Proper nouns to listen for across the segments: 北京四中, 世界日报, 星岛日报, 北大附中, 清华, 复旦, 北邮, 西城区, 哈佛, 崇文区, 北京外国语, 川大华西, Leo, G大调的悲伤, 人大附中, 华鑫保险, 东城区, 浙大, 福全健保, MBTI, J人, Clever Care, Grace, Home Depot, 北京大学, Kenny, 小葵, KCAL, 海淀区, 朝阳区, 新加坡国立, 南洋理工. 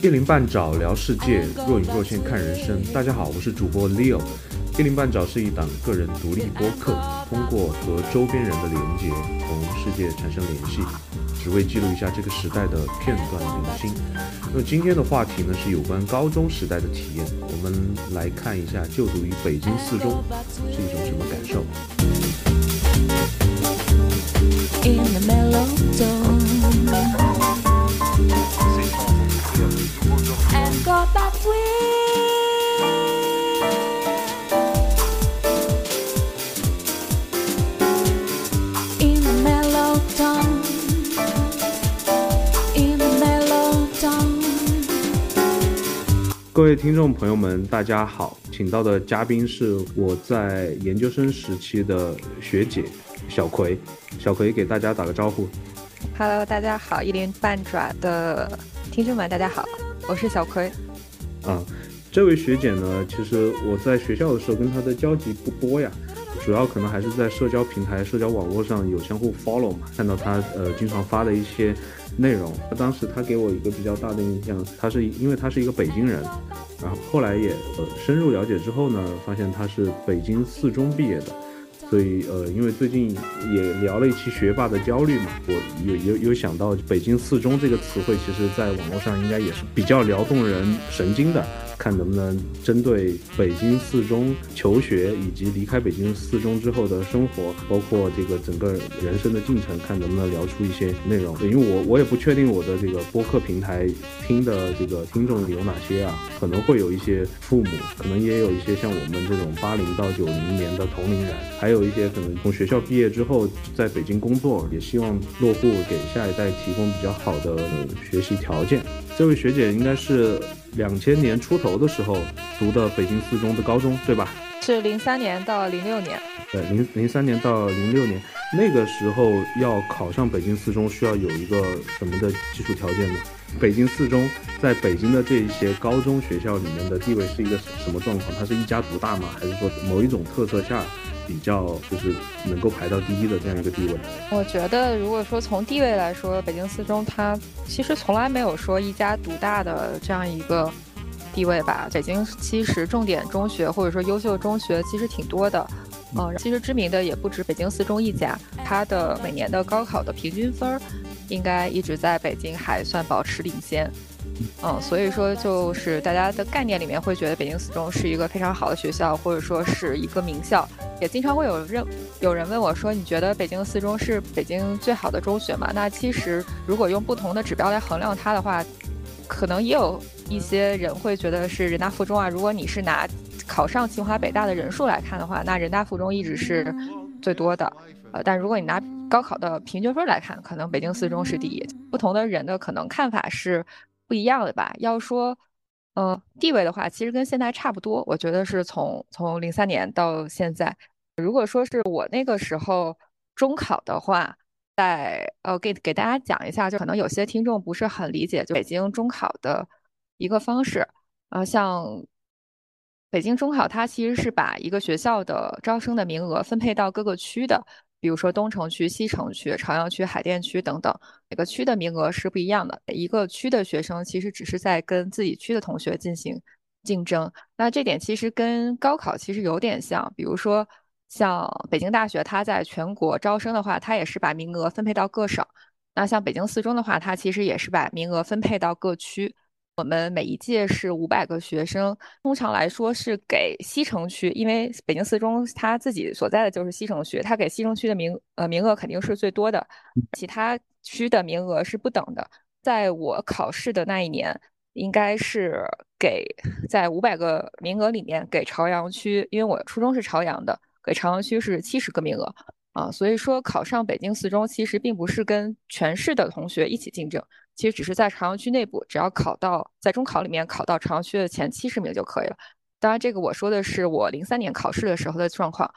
108找聊世界，若隐若现看人生。大家好，我是主播 Leo。108找是一档个人独立播客，通过和周边人的连结，同世界产生联系，只为记录一下这个时代的片段零星。那今天的话题呢，是有关高中时代的体验。我们来看一下就读于北京四中是一种什么感受。各位听众朋友们，大家好，请到的嘉宾是我在研究生时期的学姐小葵。小葵给大家打个招呼。Hello， 大家好，108爪的听众们，大家好，我是小葵。这位学姐呢，其实我在学校的时候跟她的交集不多呀，主要可能还是在社交平台、社交网络上有相互 follow 嘛，看到她经常发的一些内容。当时他给我一个比较大的印象，因为他是一个北京人，然后后来也深入了解之后呢，发现他是北京四中毕业的，所以因为最近也聊了一期学霸的焦虑嘛，我有想到北京四中这个词汇，其实在网络上应该也是比较撩动人神经的，看能不能针对北京四中求学以及离开北京四中之后的生活，包括这个整个人生的进程，看能不能聊出一些内容。因为我也不确定我的这个播客平台听的这个听众有哪些啊，可能会有一些父母，可能也有一些像我们这种80到90年的同龄人，还有一些可能从学校毕业之后在北京工作，也希望落户给下一代提供比较好的学习条件。这位学姐应该是2000年出头的时候读的北京四中的高中，对吧？是03年到06年。对，03年到06年，那个时候要考上北京四中需要有一个什么的基础条件呢？北京四中在北京的这一些高中学校里面的地位是一个什么状况？它是一家独大吗？还是说某一种特色下比较就是能够排到第一的这样一个地位？我觉得如果说从地位来说，北京四中它其实从来没有说一家独大的这样一个地位吧。北京其实重点中学或者说优秀中学其实挺多的，其实知名的也不止北京四中一家，它的每年的高考的平均分应该一直在北京还算保持领先。所以说就是大家的概念里面会觉得北京四中是一个非常好的学校，或者说是一个名校。也经常会有人问我说，你觉得北京四中是北京最好的中学吗？那其实如果用不同的指标来衡量它的话，可能也有一些人会觉得是人大附中啊。如果你是拿考上清华北大的人数来看的话，那人大附中一直是最多的，但如果你拿高考的平均分来看，可能北京四中是第一。不同的人的可能看法是不一样的吧。要说地位的话，其实跟现在差不多，我觉得是从03年到现在。如果说是我那个时候中考的话，给大家讲一下，就可能有些听众不是很理解就北京中考的一个方式。像北京中考，它其实是把一个学校的招生的名额分配到各个区的，比如说东城区、西城区、朝阳区、海淀区等等，每个区的名额是不一样的。一个区的学生其实只是在跟自己区的同学进行竞争，那这点其实跟高考其实有点像。比如说像北京大学，它在全国招生的话，它也是把名额分配到各省。那像北京四中的话，它其实也是把名额分配到各区。我们每一届是500个学生，通常来说是给西城区，因为北京四中他自己所在的就是西城区，他给西城区的名额肯定是最多的，其他区的名额是不等的。在我考试的那一年，应该是给在500个名额里面给朝阳区，因为我初中是朝阳的，给朝阳区是70个名额啊。所以说考上北京四中其实并不是跟全市的同学一起竞争，其实只是在朝阳区内部，只要考到在中考里面考到朝阳区的前70名就可以了。当然这个我说的是我03年考试的时候的状况。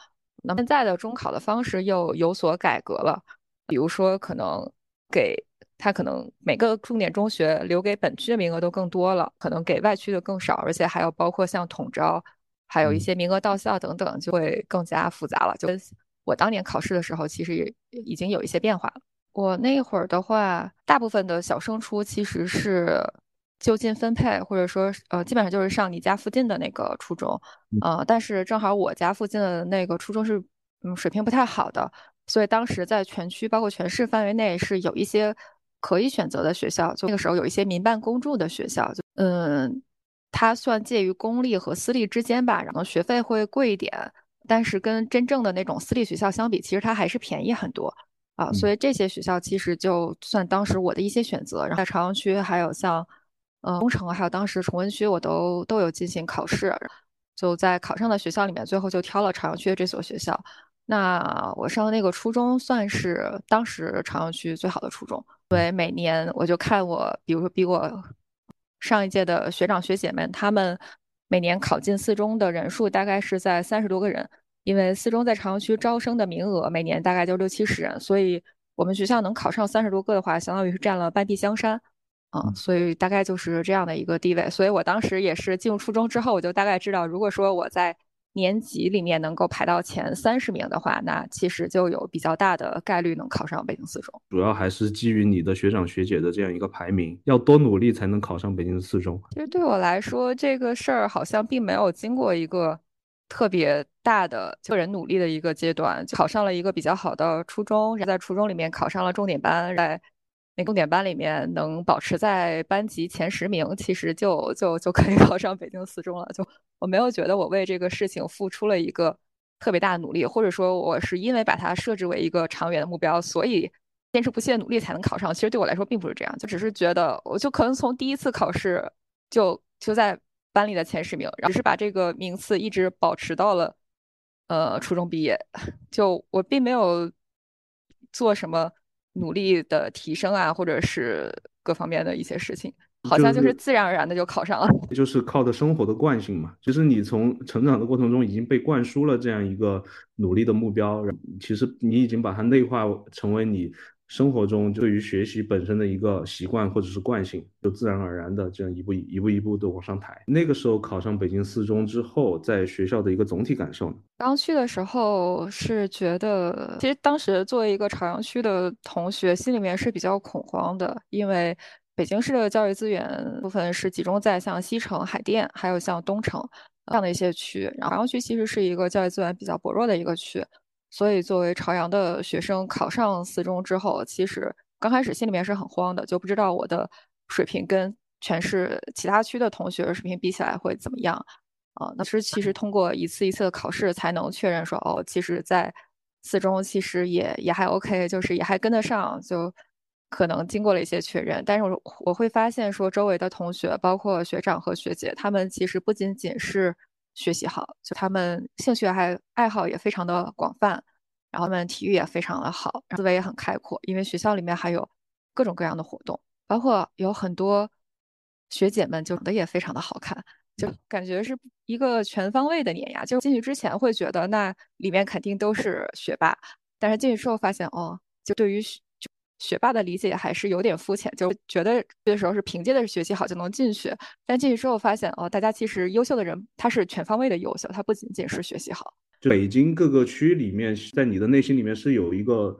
那么现在的中考的方式又有所改革了，比如说可能给他可能每个重点中学留给本区的名额都更多了，可能给外区的更少，而且还有包括像统招还有一些名额到校等等，就会更加复杂了。就我当年考试的时候，其实已经有一些变化了。我那会儿的话，大部分的小升初其实是就近分配，或者说基本上就是上你家附近的那个初中，但是正好我家附近的那个初中是水平不太好的，所以当时在全区包括全市范围内是有一些可以选择的学校，就那个时候有一些民办公助的学校，它算介于公立和私立之间吧，然后学费会贵一点，但是跟真正的那种私立学校相比，其实它还是便宜很多。所以这些学校其实就算当时我的一些选择，然后在朝阳区还有像东城还有当时崇文区我都有进行考试，就在考上的学校里面最后就挑了朝阳区的这所学校。那我上的那个初中算是当时朝阳区最好的初中，所以每年我就看我比如说比我上一届的学长学姐们，他们每年考进四中的人数大概是在30多个人，因为四中在朝阳区招生的名额每年大概就60-70人，所以我们学校能考上30多个的话，相当于是占了半壁江山，所以大概就是这样的一个地位。所以我当时也是进入初中之后，我就大概知道，如果说我在年级里面能够排到前30名的话，那其实就有比较大的概率能考上北京四中。主要还是基于你的学长学姐的这样一个排名，要多努力才能考上北京四中。其实对我来说，这个事儿好像并没有经过一个特别大的个人努力的一个阶段，就考上了一个比较好的初中，在初中里面考上了重点班，在那重点班里面能保持在班级前10名，其实就可以考上北京四中了。就我没有觉得我为这个事情付出了一个特别大的努力，或者说我是因为把它设置为一个长远的目标，所以坚持不懈努力才能考上。其实对我来说并不是这样，就只是觉得我就可能从第一次考试就在班里的前10名，只是把这个名次一直保持到了初中毕业。就我并没有做什么努力的提升啊，或者是各方面的一些事情，好像就是自然而然的就考上了。就是靠着生活的惯性嘛，就是你从成长的过程中已经被灌输了这样一个努力的目标，其实你已经把它内化成为你生活中对于学习本身的一个习惯或者是惯性，就自然而然的这样一步一步的往上抬。那个时候考上北京四中之后，在学校的一个总体感受呢？刚去的时候是觉得，其实当时作为一个朝阳区的同学，心里面是比较恐慌的，因为北京市的教育资源部分是集中在像西城、海淀还有像东城这样的一些区，然后朝阳区其实是一个教育资源比较薄弱的一个区。所以作为朝阳的学生考上四中之后，其实刚开始心里面是很慌的，就不知道我的水平跟全市其他区的同学水平比起来会怎么样那是其实通过一次一次的考试才能确认说，其实在四中其实也还 OK， 就是也还跟得上，就可能经过了一些确认。但是我会发现说，周围的同学包括学长和学姐，他们其实不仅仅是学习好，就他们兴趣还爱好也非常的广泛，然后他们体育也非常的好，思维也很开阔，因为学校里面还有各种各样的活动，包括有很多学姐们长得也非常的好看，就感觉是一个全方位的碾压。就进去之前会觉得那里面肯定都是学霸，但是进去之后发现就对于学霸的理解还是有点肤浅，就觉得这时候是凭借的学习好就能进去，但进去之后发现大家其实优秀的人他是全方位的优秀，他不仅仅是学习好。就北京各个区里面，在你的内心里面是有一个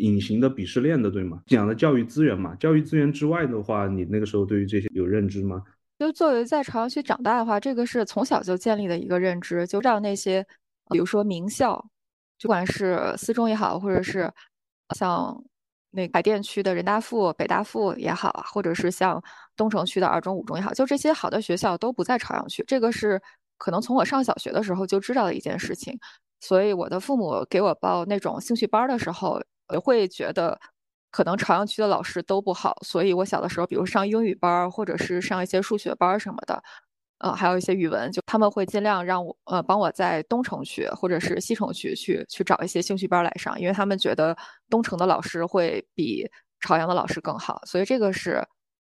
隐形的鄙视链的，对吗？讲的教育资源嘛，教育资源之外的话，你那个时候对于这些有认知吗？就作为在朝阳区长大的话，这个是从小就建立的一个认知，就让那些比如说名校，不管是四中也好，或者是像那海淀区的人大附、北大附也好，或者是像东城区的2中、5中也好，就这些好的学校都不在朝阳区，这个是可能从我上小学的时候就知道的一件事情。所以我的父母给我报那种兴趣班的时候，我会觉得可能朝阳区的老师都不好，所以我小的时候比如上英语班或者是上一些数学班什么的，还有一些语文，就他们会尽量让我帮我在东城区或者是西城区去找一些兴趣班来上，因为他们觉得东城的老师会比朝阳的老师更好，所以这个是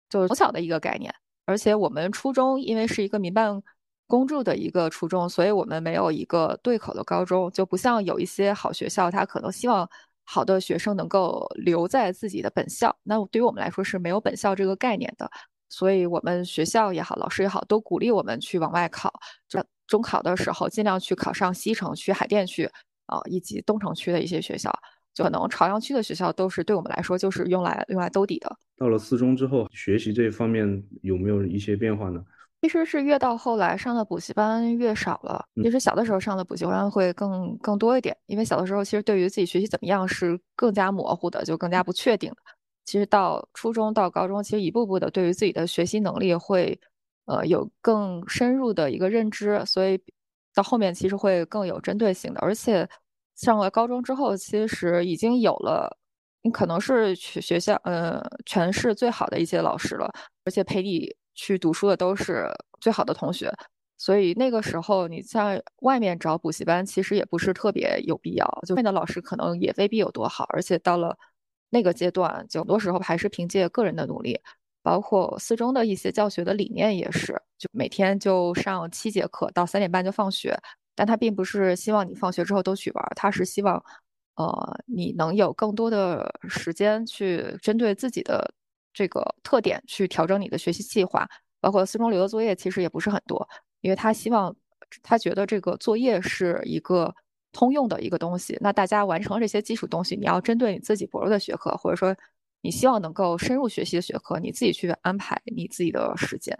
就从小的一个概念。而且我们初中因为是一个民办公助的一个初中，所以我们没有一个对口的高中，就不像有一些好学校他可能希望好的学生能够留在自己的本校，那对于我们来说是没有本校这个概念的。所以我们学校也好，老师也好，都鼓励我们去往外考，就中考的时候尽量去考上西城区、海淀区以及东城区的一些学校，就可能朝阳区的学校都是对我们来说就是用来兜底的。到了四中之后，学习这方面有没有一些变化呢？其实是越到后来上的补习班越少了，其实小的时候上的补习班会更多一点，因为小的时候其实对于自己学习怎么样是更加模糊的，就更加不确定的。其实到初中到高中，其实一步步的对于自己的学习能力会有更深入的一个认知，所以到后面其实会更有针对性的。而且上了高中之后，其实已经有了你可能是学校全市最好的一些老师了，而且陪你去读书的都是最好的同学，所以那个时候你在外面找补习班其实也不是特别有必要，就外面的老师可能也未必有多好，而且到了那个阶段就很多时候还是凭借个人的努力，包括四中的一些教学的理念也是，就每天就上7节课，到3点半就放学，但他并不是希望你放学之后都去玩，他是希望你能有更多的时间去针对自己的这个特点去调整你的学习计划，包括四中留的作业其实也不是很多，因为他希望他觉得这个作业是一个通用的一个东西，那大家完成这些基础东西，你要针对你自己薄弱的学科，或者说你希望能够深入学习的学科，你自己去安排你自己的时间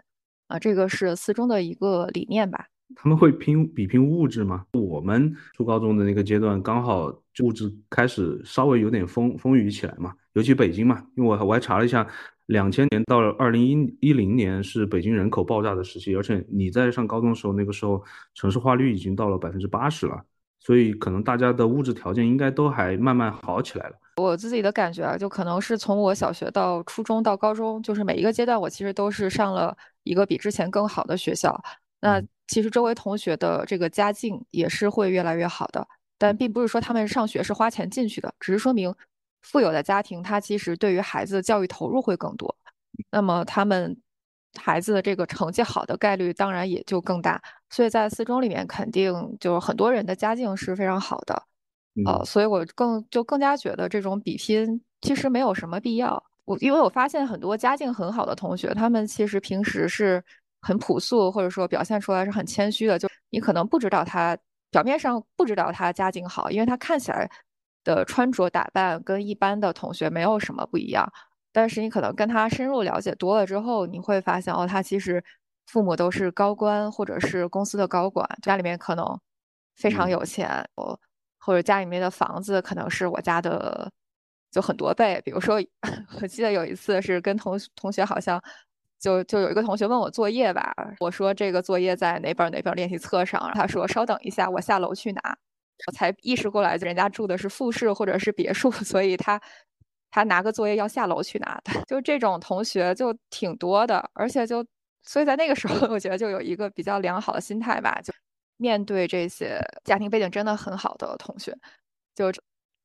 这个是四中的一个理念吧。他们会比拼物质吗？我们初高中的那个阶段刚好物质开始稍微有点风雨起来嘛，尤其北京嘛，因为我还查了一下，2000年到2010年是北京人口爆炸的时期，而且你在上高中的时候，那个时候城市化率已经到了80%了，所以可能大家的物质条件应该都还慢慢好起来了。我自己的感觉就可能是从我小学到初中到高中，就是每一个阶段我其实都是上了一个比之前更好的学校，那其实周围同学的这个家境也是会越来越好的，但并不是说他们上学是花钱进去的，只是说明富有的家庭他其实对于孩子的教育投入会更多，那么他们孩子的这个成绩好的概率当然也就更大，所以在四中里面肯定就是很多人的家境是非常好的所以我更加觉得这种比拼其实没有什么必要。因为我发现很多家境很好的同学，他们其实平时是很朴素，或者说表现出来是很谦虚的，就你可能不知道他表面上不知道他家境好，因为他看起来的穿着打扮跟一般的同学没有什么不一样，但是你可能跟他深入了解多了之后，你会发现他其实父母都是高官或者是公司的高管，家里面可能非常有钱，或者家里面的房子可能是我家的就很多倍。比如说我记得有一次是跟同学好像就有一个同学问我作业吧，我说这个作业在哪本练习册上，他说稍等一下我下楼去拿，我才意识过来人家住的是复式或者是别墅，所以他拿个作业要下楼去拿的，就这种同学就挺多的，而且所以在那个时候我觉得就有一个比较良好的心态吧，就面对这些家庭背景真的很好的同学，就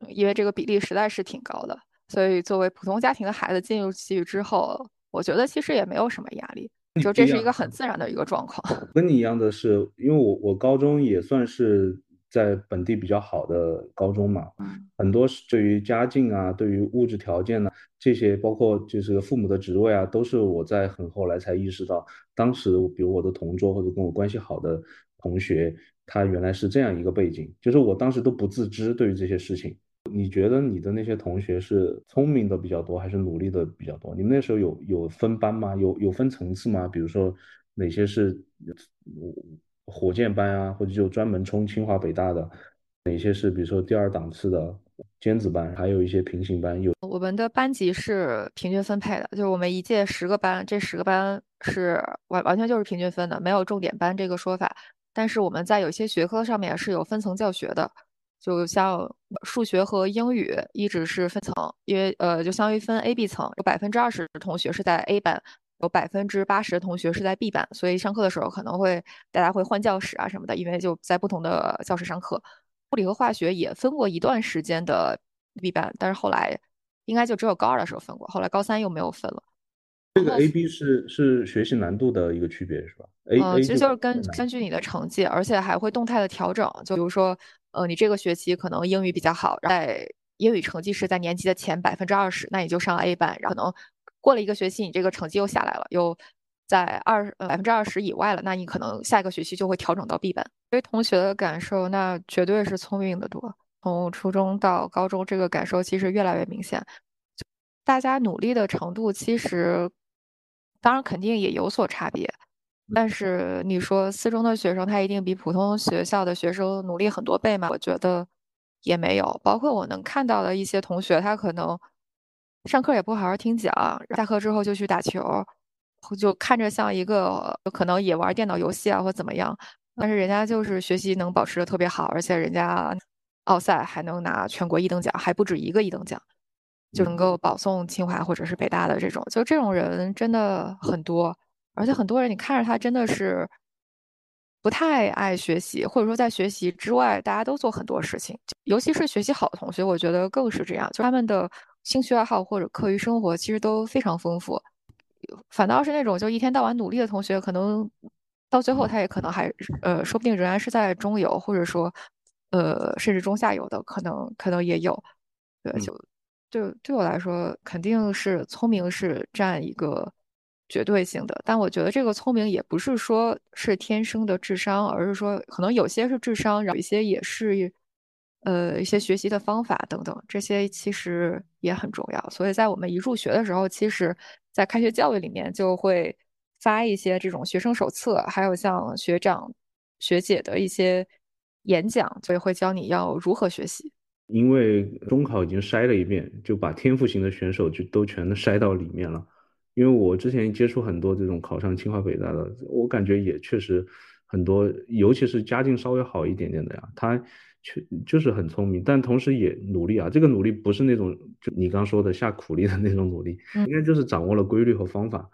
因为这个比例实在是挺高的，所以作为普通家庭的孩子进入体育之后，我觉得其实也没有什么压力，就这是一个很自然的一个状况。跟你一样的是，因为我高中也算是在本地比较好的高中嘛，很多对于家境啊，对于物质条件啊，这些包括就是父母的职位啊，都是我在很后来才意识到，当时比如我的同桌或者跟我关系好的同学，他原来是这样一个背景，就是我当时都不自知对于这些事情。你觉得你的那些同学是聪明的比较多还是努力的比较多？你们那时候有分班吗？有分层次吗？比如说哪些是火箭班啊，或者就专门冲清华北大的，哪些是比如说第二档次的尖子班，还有一些平行班。我们的班级是平均分配的，就是我们一届10个班，这10个班是完全就是平均分的，没有重点班这个说法。但是我们在有些学科上面是有分层教学的，就像数学和英语一直是分层，因为就相当于分 A、B 层，有20%的同学是在 A 班，有80%的同学是在 B 班，所以上课的时候可能会大家会换教室啊什么的，因为就在不同的教室上课。物理和化学也分过一段时间的 B 班，但是后来应该就只有高2的时候分过，后来高3又没有分了。这个 AB 是学习难度的一个区别是吧？其实就是根据你的成绩，而且还会动态的调整，就比如说你这个学期可能英语比较好，在英语成绩是在年级的前20%，那你就上 A 班，然后可能过了一个学期，你这个成绩又下来了，又在20%以外了，那你可能下一个学期就会调整到 B 班。对同学的感受，那绝对是聪明的多。从初中到高中，这个感受其实越来越明显。大家努力的程度，其实当然肯定也有所差别。但是你说四中的学生他一定比普通学校的学生努力很多倍吗？我觉得也没有。包括我能看到的一些同学，他可能上课也不好好听讲，下课之后就去打球，就看着像一个可能也玩电脑游戏啊或怎么样，但是人家就是学习能保持的特别好，而且人家奥赛还能拿全国一等奖，还不止一个一等奖，就能够保送清华或者是北大的这种，就这种人真的很多。而且很多人你看着他真的是不太爱学习，或者说在学习之外大家都做很多事情，尤其是学习好的同学我觉得更是这样，就他们的兴趣爱好或者课余生活其实都非常丰富。反倒是那种就一天到晚努力的同学，可能到最后他也可能还说不定仍然是在中游，或者说甚至中下游的可能也有。对，对我来说肯定是聪明是占一个绝对性的，但我觉得这个聪明也不是说是天生的智商，而是说可能有些是智商，然后有些也是一些学习的方法等等，这些其实也很重要。所以在我们一入学的时候，其实在开学教育里面就会发一些这种学生手册，还有像学长学姐的一些演讲，所以会教你要如何学习。因为中考已经筛了一遍，就把天赋型的选手就都全都筛到里面了。因为我之前接触很多这种考上清华北大的，我感觉也确实很多，尤其是家境稍微好一点点的呀，他就是很聪明，但同时也努力啊。这个努力不是那种就你刚说的下苦力的那种努力，应该就是掌握了规律和方法，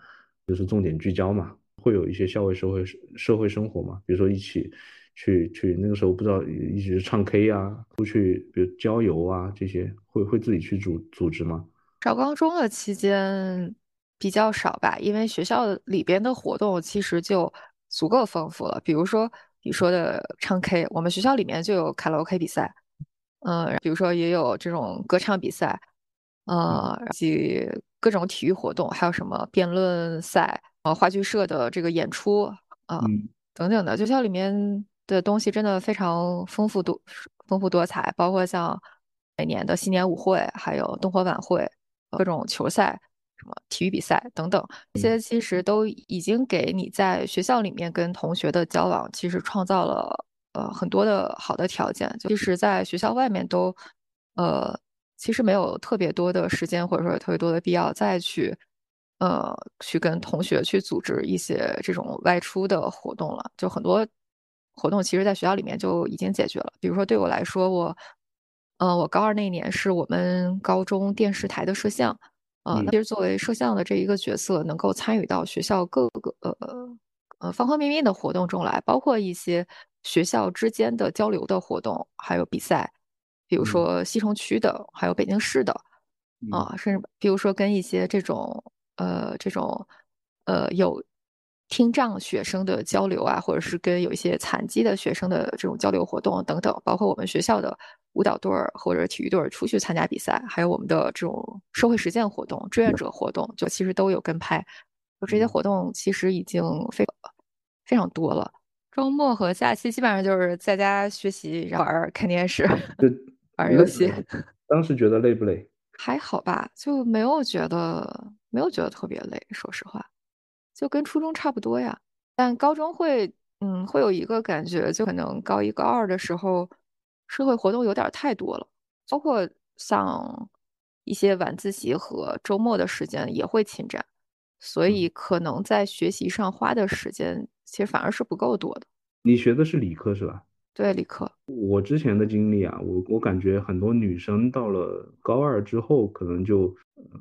就是重点聚焦嘛，会有一些校外社会生活嘛，比如说一起去那个时候不知道一起去唱 K 啊，出去比如郊游啊，这些会自己去组织吗？上高中的期间比较少吧，因为学校里边的活动其实就足够丰富了。比如说你说的唱 K， 我们学校里面就有卡拉 OK 比赛，比如说也有这种歌唱比赛，以及各种体育活动，还有什么辩论赛，话剧社的这个演出等等的。学校里面的东西真的非常丰富多彩，包括像每年的新年舞会，还有灯火晚会，各种球赛。什么体育比赛等等，这些其实都已经给你在学校里面跟同学的交往其实创造了很多的好的条件。其实在学校外面都其实没有特别多的时间，或者说特别多的必要再去跟同学去组织一些这种外出的活动了。就很多活动其实在学校里面就已经解决了。比如说对我来说，我高二那年是我们高中电视台的摄像，其实作为摄像的这一个角色，能够参与到学校各个方方面面的活动中来，包括一些学校之间的交流的活动，还有比赛，比如说西城区的，还有北京市的，甚至比如说跟一些这种有听障学生的交流啊，或者是跟有一些残疾的学生的这种交流活动等等，包括我们学校的舞蹈队或者体育队出去参加比赛，还有我们的这种社会实践活动、志愿者活动，就其实都有跟拍。就这些活动其实已经非常多了。周末和假期基本上就是在家学习，然后玩看电视、玩游戏。当时觉得累不累？还好吧，就没有觉得特别累，说实话。就跟初中差不多呀，但高中会有一个感觉，就可能高一高二的时候社会活动有点太多了，包括像一些晚自习和周末的时间也会侵占，所以可能在学习上花的时间其实反而是不够多的。你学的是理科是吧？对，理科。我之前的经历啊，我感觉很多女生到了高二之后可能就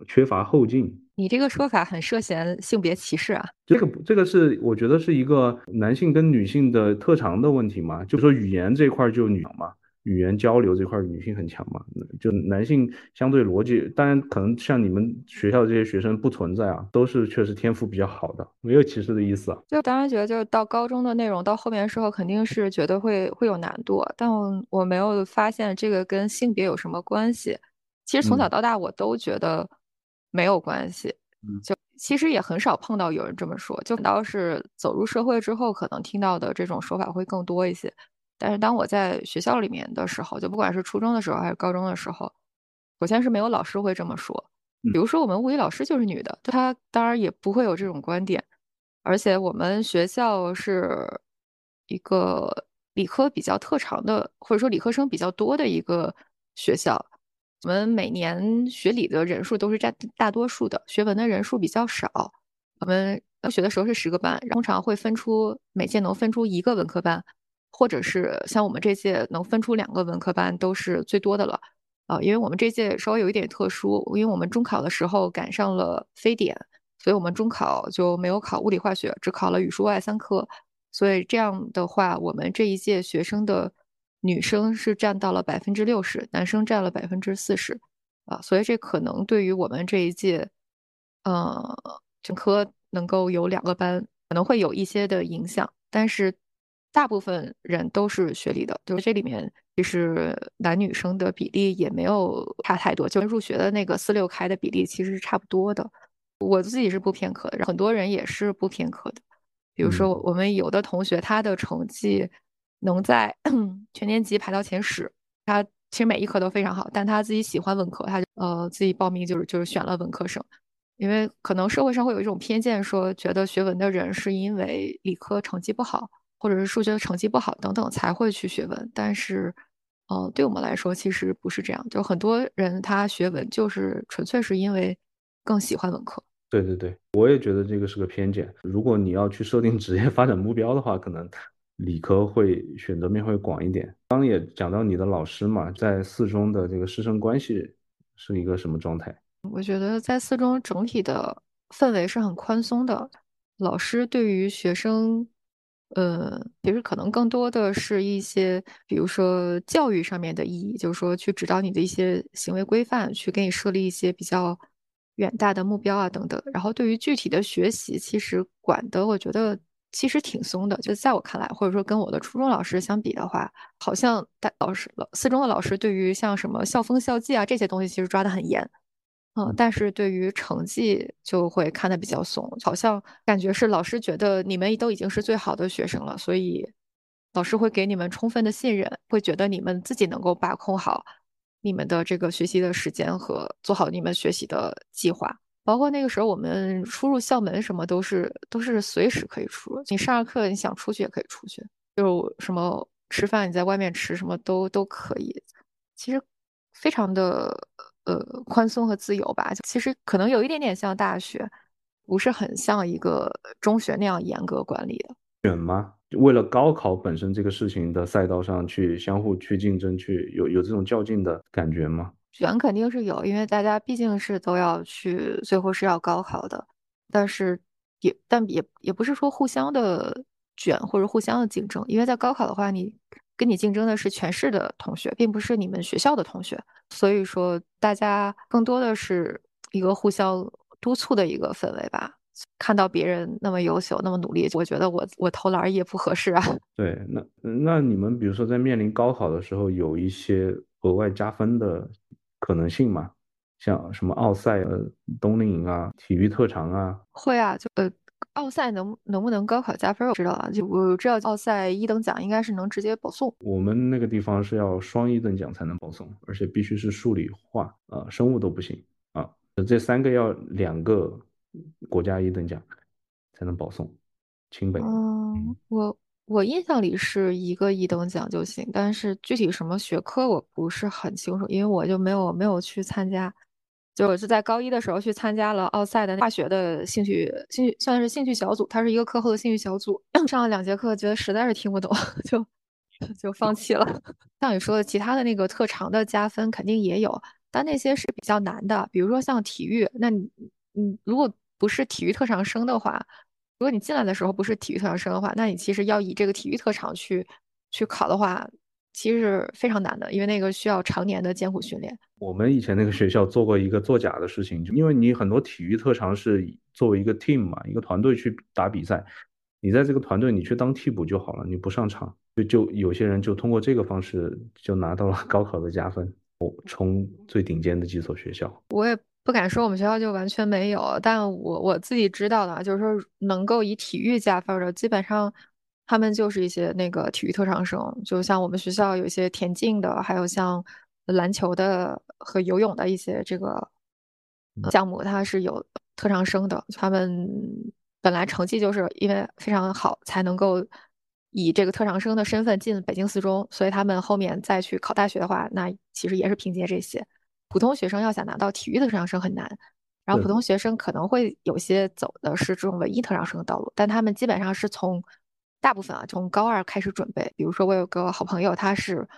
缺乏后劲。你这个说法很涉嫌性别歧视啊！这个是我觉得是一个男性跟女性的特长的问题嘛，就说语言这块就女强嘛，语言交流这块女性很强嘛，就男性相对逻辑，当然可能像你们学校这些学生不存在啊，都是确实天赋比较好的，没有歧视的意思啊。就当然觉得就是到高中的内容到后面时候肯定是觉得会有难度，但我没有发现这个跟性别有什么关系。其实从小到大我都觉得没有关系，就其实也很少碰到有人这么说，就反倒是走入社会之后可能听到的这种说法会更多一些。但是当我在学校里面的时候，就不管是初中的时候还是高中的时候，首先是没有老师会这么说。比如说我们物理老师就是女的，她当然也不会有这种观点。而且我们学校是一个理科比较特长的，或者说理科生比较多的一个学校，我们每年学理的人数都是占大多数的，学文的人数比较少。我们学的时候是10个班，通常会分出每届能分出1个文科班，或者是像我们这届能分出2个文科班都是最多的了。因为我们这届稍微有一点特殊，因为我们中考的时候赶上了非典，所以我们中考就没有考物理化学，只考了语数外3科。所以这样的话，我们这一届学生的女生是占到了 60%， 男生占了 40%。所以这可能对于我们这一届整科能够有2个班可能会有一些的影响，但是大部分人都是学理的，就是这里面其实男女生的比例也没有差太多，就入学的那个4-6开的比例其实是差不多的。我自己是不偏科的，很多人也是不偏科的。比如说我们有的同学他的成绩能在全年级排到前10，他其实每一科都非常好，但他自己喜欢文科，他就自己报名就是选了文科生。因为可能社会上会有一种偏见，说觉得学文的人是因为理科成绩不好或者是数学成绩不好等等才会去学文，但是对我们来说其实不是这样，就很多人他学文就是纯粹是因为更喜欢文科。对对对，我也觉得这个是个偏见。如果你要去设定职业发展目标的话，可能理科会选择面会广一点。刚也讲到你的老师嘛，在四中的这个师生关系是一个什么状态？我觉得在四中整体的氛围是很宽松的，老师对于学生其实可能更多的是一些比如说教育上面的意义，就是说去指导你的一些行为规范，去给你设立一些比较远大的目标啊等等。然后对于具体的学习其实管的我觉得其实挺松的，就在我看来，或者说跟我的初中老师相比的话，好像四中的老师对于像什么校风校纪啊这些东西其实抓得很严，但是对于成绩就会看得比较松，好像感觉是老师觉得你们都已经是最好的学生了，所以老师会给你们充分的信任，会觉得你们自己能够把控好你们的这个学习的时间和做好你们学习的计划。包括那个时候我们出入校门什么都是随时可以出入，你上着课你想出去也可以出去，就什么吃饭你在外面吃什么都可以，其实非常的宽松和自由吧。其实可能有一点点像大学，不是很像一个中学那样严格管理的。卷吗？为了高考本身这个事情的赛道上去相互去竞争，去有这种较劲的感觉吗？卷肯定是有，因为大家毕竟是都要去，最后是要高考的。但是也不是说互相的卷或者互相的竞争，因为在高考的话，你跟你竞争的是全市的同学，并不是你们学校的同学，所以说大家更多的是一个互相督促的一个氛围吧。看到别人那么优秀那么努力，我觉得我投篮也不合适啊。对，那你们比如说在面临高考的时候有一些额外加分的可能性吗？像什么奥赛、冬令营啊、体育特长啊？会啊，就奥赛能不能高考加分我知道啊，就我知道奥赛1等奖应该是能直接保送，我们那个地方是要双1等奖才能保送，而且必须是数理化生物都不行啊，这3个要2个国家1等奖才能保送清北。我印象里是1个1等奖就行，但是具体什么学科我不是很清楚，因为我就没有去参加。就我是在高一的时候去参加了奥赛的化学的兴趣算是兴趣小组，它是一个课后的兴趣小组，上了2节课觉得实在是听不懂，就放弃了。像你说的其他的那个特长的加分肯定也有，但那些是比较难的，比如说像体育，那你如果不是体育特长生的话，如果你进来的时候不是体育特长生的话，那你其实要以这个体育特长去考的话其实是非常难的，因为那个需要常年的艰苦训练。我们以前那个学校做过一个作假的事情，因为你很多体育特长是作为一个 team 嘛，一个团队去打比赛，你在这个团队你去当替补就好了，你不上场，就有些人就通过这个方式就拿到了高考的加分，从最顶尖的几所学校。我也不敢说我们学校就完全没有，但我自己知道的，就是说能够以体育加分的，基本上他们就是一些那个体育特长生，就像我们学校有一些田径的，还有像篮球的和游泳的一些这个项目，它是有特长生的，他们本来成绩就是因为非常好才能够以这个特长生的身份进北京四中，所以他们后面再去考大学的话，那其实也是凭借这些。普通学生要想拿到体育的特长生很难，然后普通学生可能会有些走的是这种文艺特长生的道路，但他们基本上是从大部分啊从高二开始准备。比如说我有个好朋友，他是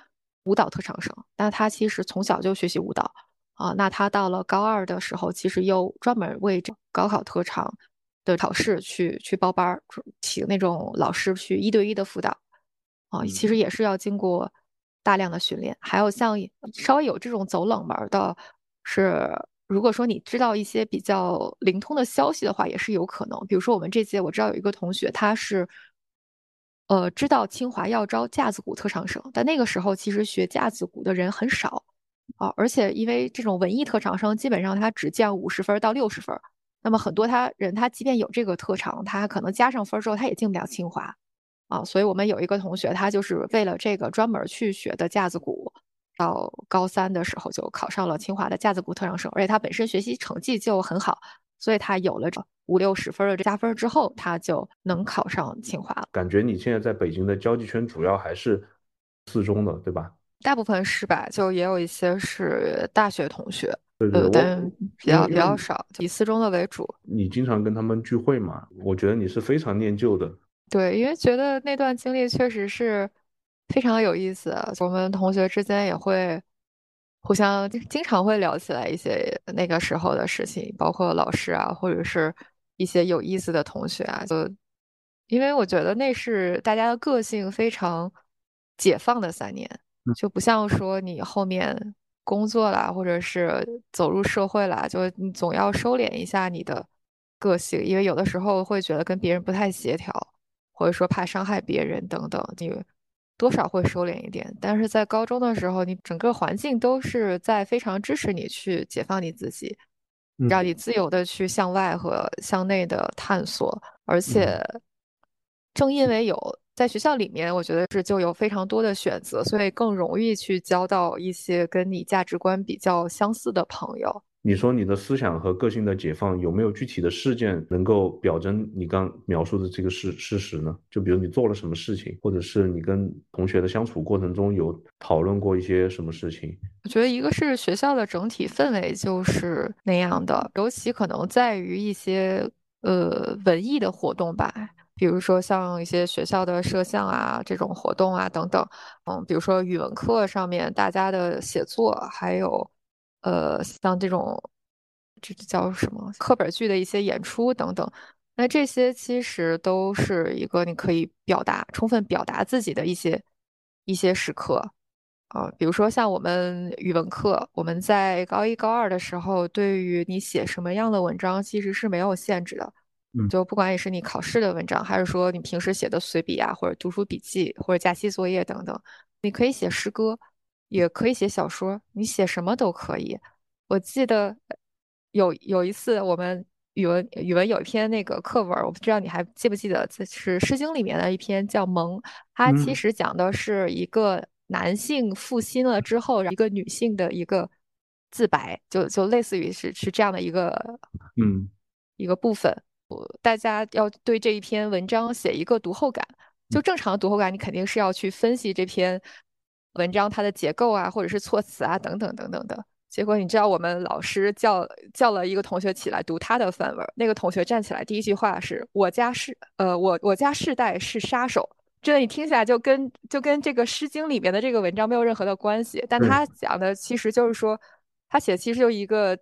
舞蹈特长生，那他其实从小就学习舞蹈啊，那他到了高二的时候，其实又专门为这高考特长的考试去报班，请那种老师去一对一的辅导啊，其实也是要经过大量的训练。还有像稍微有这种走冷门的，是如果说你知道一些比较灵通的消息的话，也是有可能。比如说我们这届我知道有一个同学，他是知道清华要招架子鼓特长生，但那个时候其实学架子鼓的人很少啊，而且因为这种文艺特长生基本上他只降50分到60分，那么很多他即便有这个特长，他可能加上分之后他也进不了清华啊，所以我们有一个同学，他就是为了这个专门去学的架子鼓，到高三的时候就考上了清华的架子鼓特长生，而且他本身学习成绩就很好，所以他有了50-60分的加分之后，他就能考上清华了。感觉你现在在北京的交际圈主要还是四中的，对吧？大部分是吧，就也有一些是大学同学，对，但比较少，以四中的为主。你经常跟他们聚会嘛？我觉得你是非常念旧的。对，因为觉得那段经历确实是非常有意思，我们同学之间也会互相经常会聊起来一些那个时候的事情，包括老师啊，或者是一些有意思的同学啊。就因为我觉得那是大家的个性非常解放的3年，就不像说你后面工作啦，或者是走入社会啦，就你总要收敛一下你的个性，因为有的时候会觉得跟别人不太协调，或者说怕伤害别人等等，你多少会收敛一点。但是在高中的时候，你整个环境都是在非常支持你去解放你自己，让你自由的去向外和向内的探索。而且正因为有在学校里面，我觉得是就有非常多的选择，所以更容易去交到一些跟你价值观比较相似的朋友。你说你的思想和个性的解放，有没有具体的事件能够表征你刚描述的这个事实呢？就比如你做了什么事情，或者是你跟同学的相处过程中有讨论过一些什么事情？我觉得一个是学校的整体氛围就是那样的，尤其可能在于一些文艺的活动吧，比如说像一些学校的摄像啊这种活动啊等等，比如说语文课上面大家的写作，还有像这种这叫什么课本剧的一些演出等等，那这些其实都是一个你可以充分表达自己的一些时刻啊。比如说像我们语文课，我们在高一高二的时候，对于你写什么样的文章其实是没有限制的，就不管也是你考试的文章，还是说你平时写的随笔啊，或者读书笔记，或者假期作业等等，你可以写诗歌，也可以写小说，你写什么都可以。我记得有一次我们语文有一篇那个课文，我不知道你还记不记得，是《诗经》里面的一篇叫《盟》，它其实讲的是一个男性负心了之后，一个女性的一个自白，就类似于是这样的一个部分。大家要对这一篇文章写一个读后感，就正常的读后感你肯定是要去分析这篇文章它的结构啊，或者是措辞啊等等等等的。结果你知道我们老师叫了一个同学起来读他的范文，那个同学站起来第一句话是我家世代是杀手。真的你听起来就跟这个《诗经》里面的这个文章没有任何的关系，但他讲的其实就是说，他写其实就是一个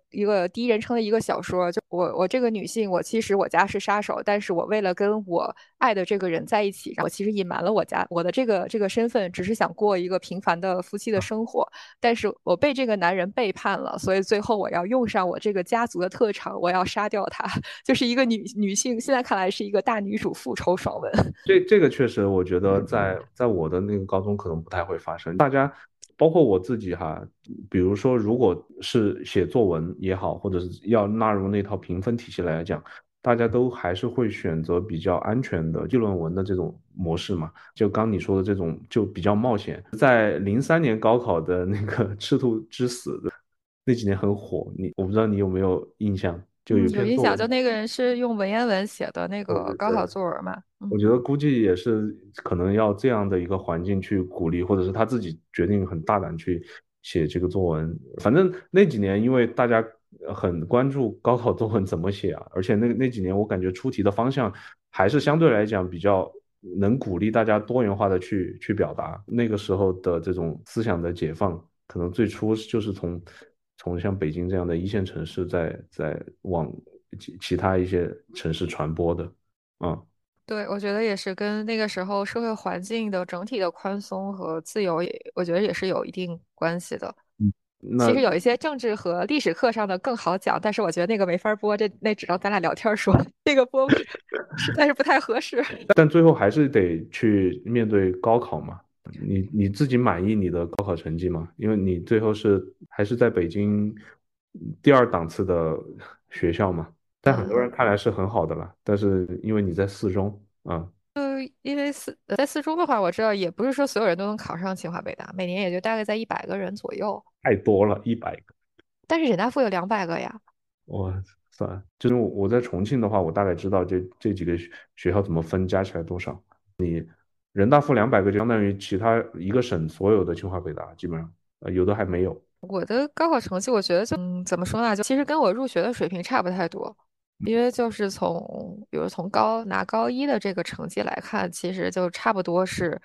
第一人称的一个小说，就我这个女性，我家是杀手，但是我为了跟我爱的这个人在一起，我其实隐瞒了我的这个身份，只是想过一个平凡的夫妻的生活，但是我被这个男人背叛了，所以最后我要用上我这个家族的特长，我要杀掉他，就是一个女性现在看来是一个大女主复仇爽文。这个确实我觉得在我的那个高中可能不太会发生，大家包括我自己哈，比如说如果是写作文也好，或者是要纳入那套评分体系来讲，大家都还是会选择比较安全的议论文的这种模式嘛，就刚你说的这种就比较冒险。在03年高考的那个赤兔之死的那几年很火，我不知道你有没有印象，就有印象，就那个人是用文言文写的那个高考作文嘛。我觉得估计也是可能要这样的一个环境去鼓励，或者是他自己决定很大胆去写这个作文。反正那几年因为大家很关注高考作文怎么写啊，而且那几年我感觉出题的方向还是相对来讲比较能鼓励大家多元化的去表达。那个时候的这种思想的解放，可能最初就是从像北京这样的一线城市在往其他一些城市传播的啊。对，我觉得也是跟那个时候社会环境的整体的宽松和自由也，我觉得也是有一定关系的。其实有一些政治和历史课上的更好讲，但是我觉得那个没法播，那只能咱俩聊天说，那个播但是不太合适。但最后还是得去面对高考嘛。你自己满意你的高考成绩吗？因为你最后还是在北京2档次的学校嘛，但很多人看来是很好的了，但是因为你在四中啊。因为在四中的话，我知道也不是说所有人都能考上清华北大，每年也就大概在100个人左右。太多了，100个。但是人大附有200个呀。我算了，就是我在重庆的话，我大概知道这几个学校怎么分，加起来多少。你人大附200个，就相当于其他一个省所有的清华北大，基本上有的还没有。我的高考成绩，我觉得就怎么说呢，就其实跟我入学的水平差不太多。因为就是比如从拿高一的这个成绩来看，其实就差不多是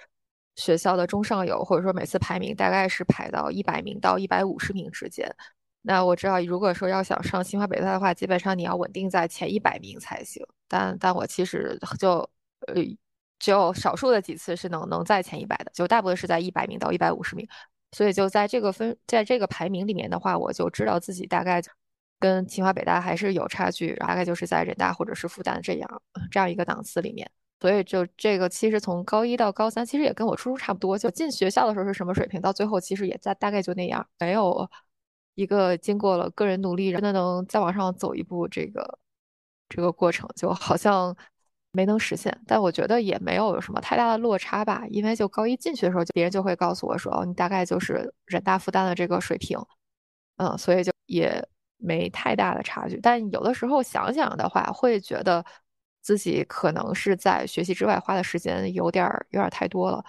学校的中上游，或者说每次排名大概是排到100名到150名之间。那我知道如果说要想上清华北大的话，基本上你要稳定在前100名才行，但我其实就只有少数的几次是能在前100的，就大部分是在100名到150名。所以就在这个排名里面的话，我就知道自己大概跟清华北大还是有差距，大概就是在人大或者是复旦这样一个档次里面。所以就这个其实从高1到高3，其实也跟我初中差不多，就进学校的时候是什么水平，到最后其实也大概就那样，没有一个经过了个人努力真的能再往上走一步，这个过程就好像没能实现。但我觉得也没有什么太大的落差吧，因为就高1进去的时候，别人就会告诉我说，你大概就是人大复旦的这个水平，所以就也没太大的差距。但有的时候想想的话，会觉得自己可能是在学习之外花的时间有点太多了。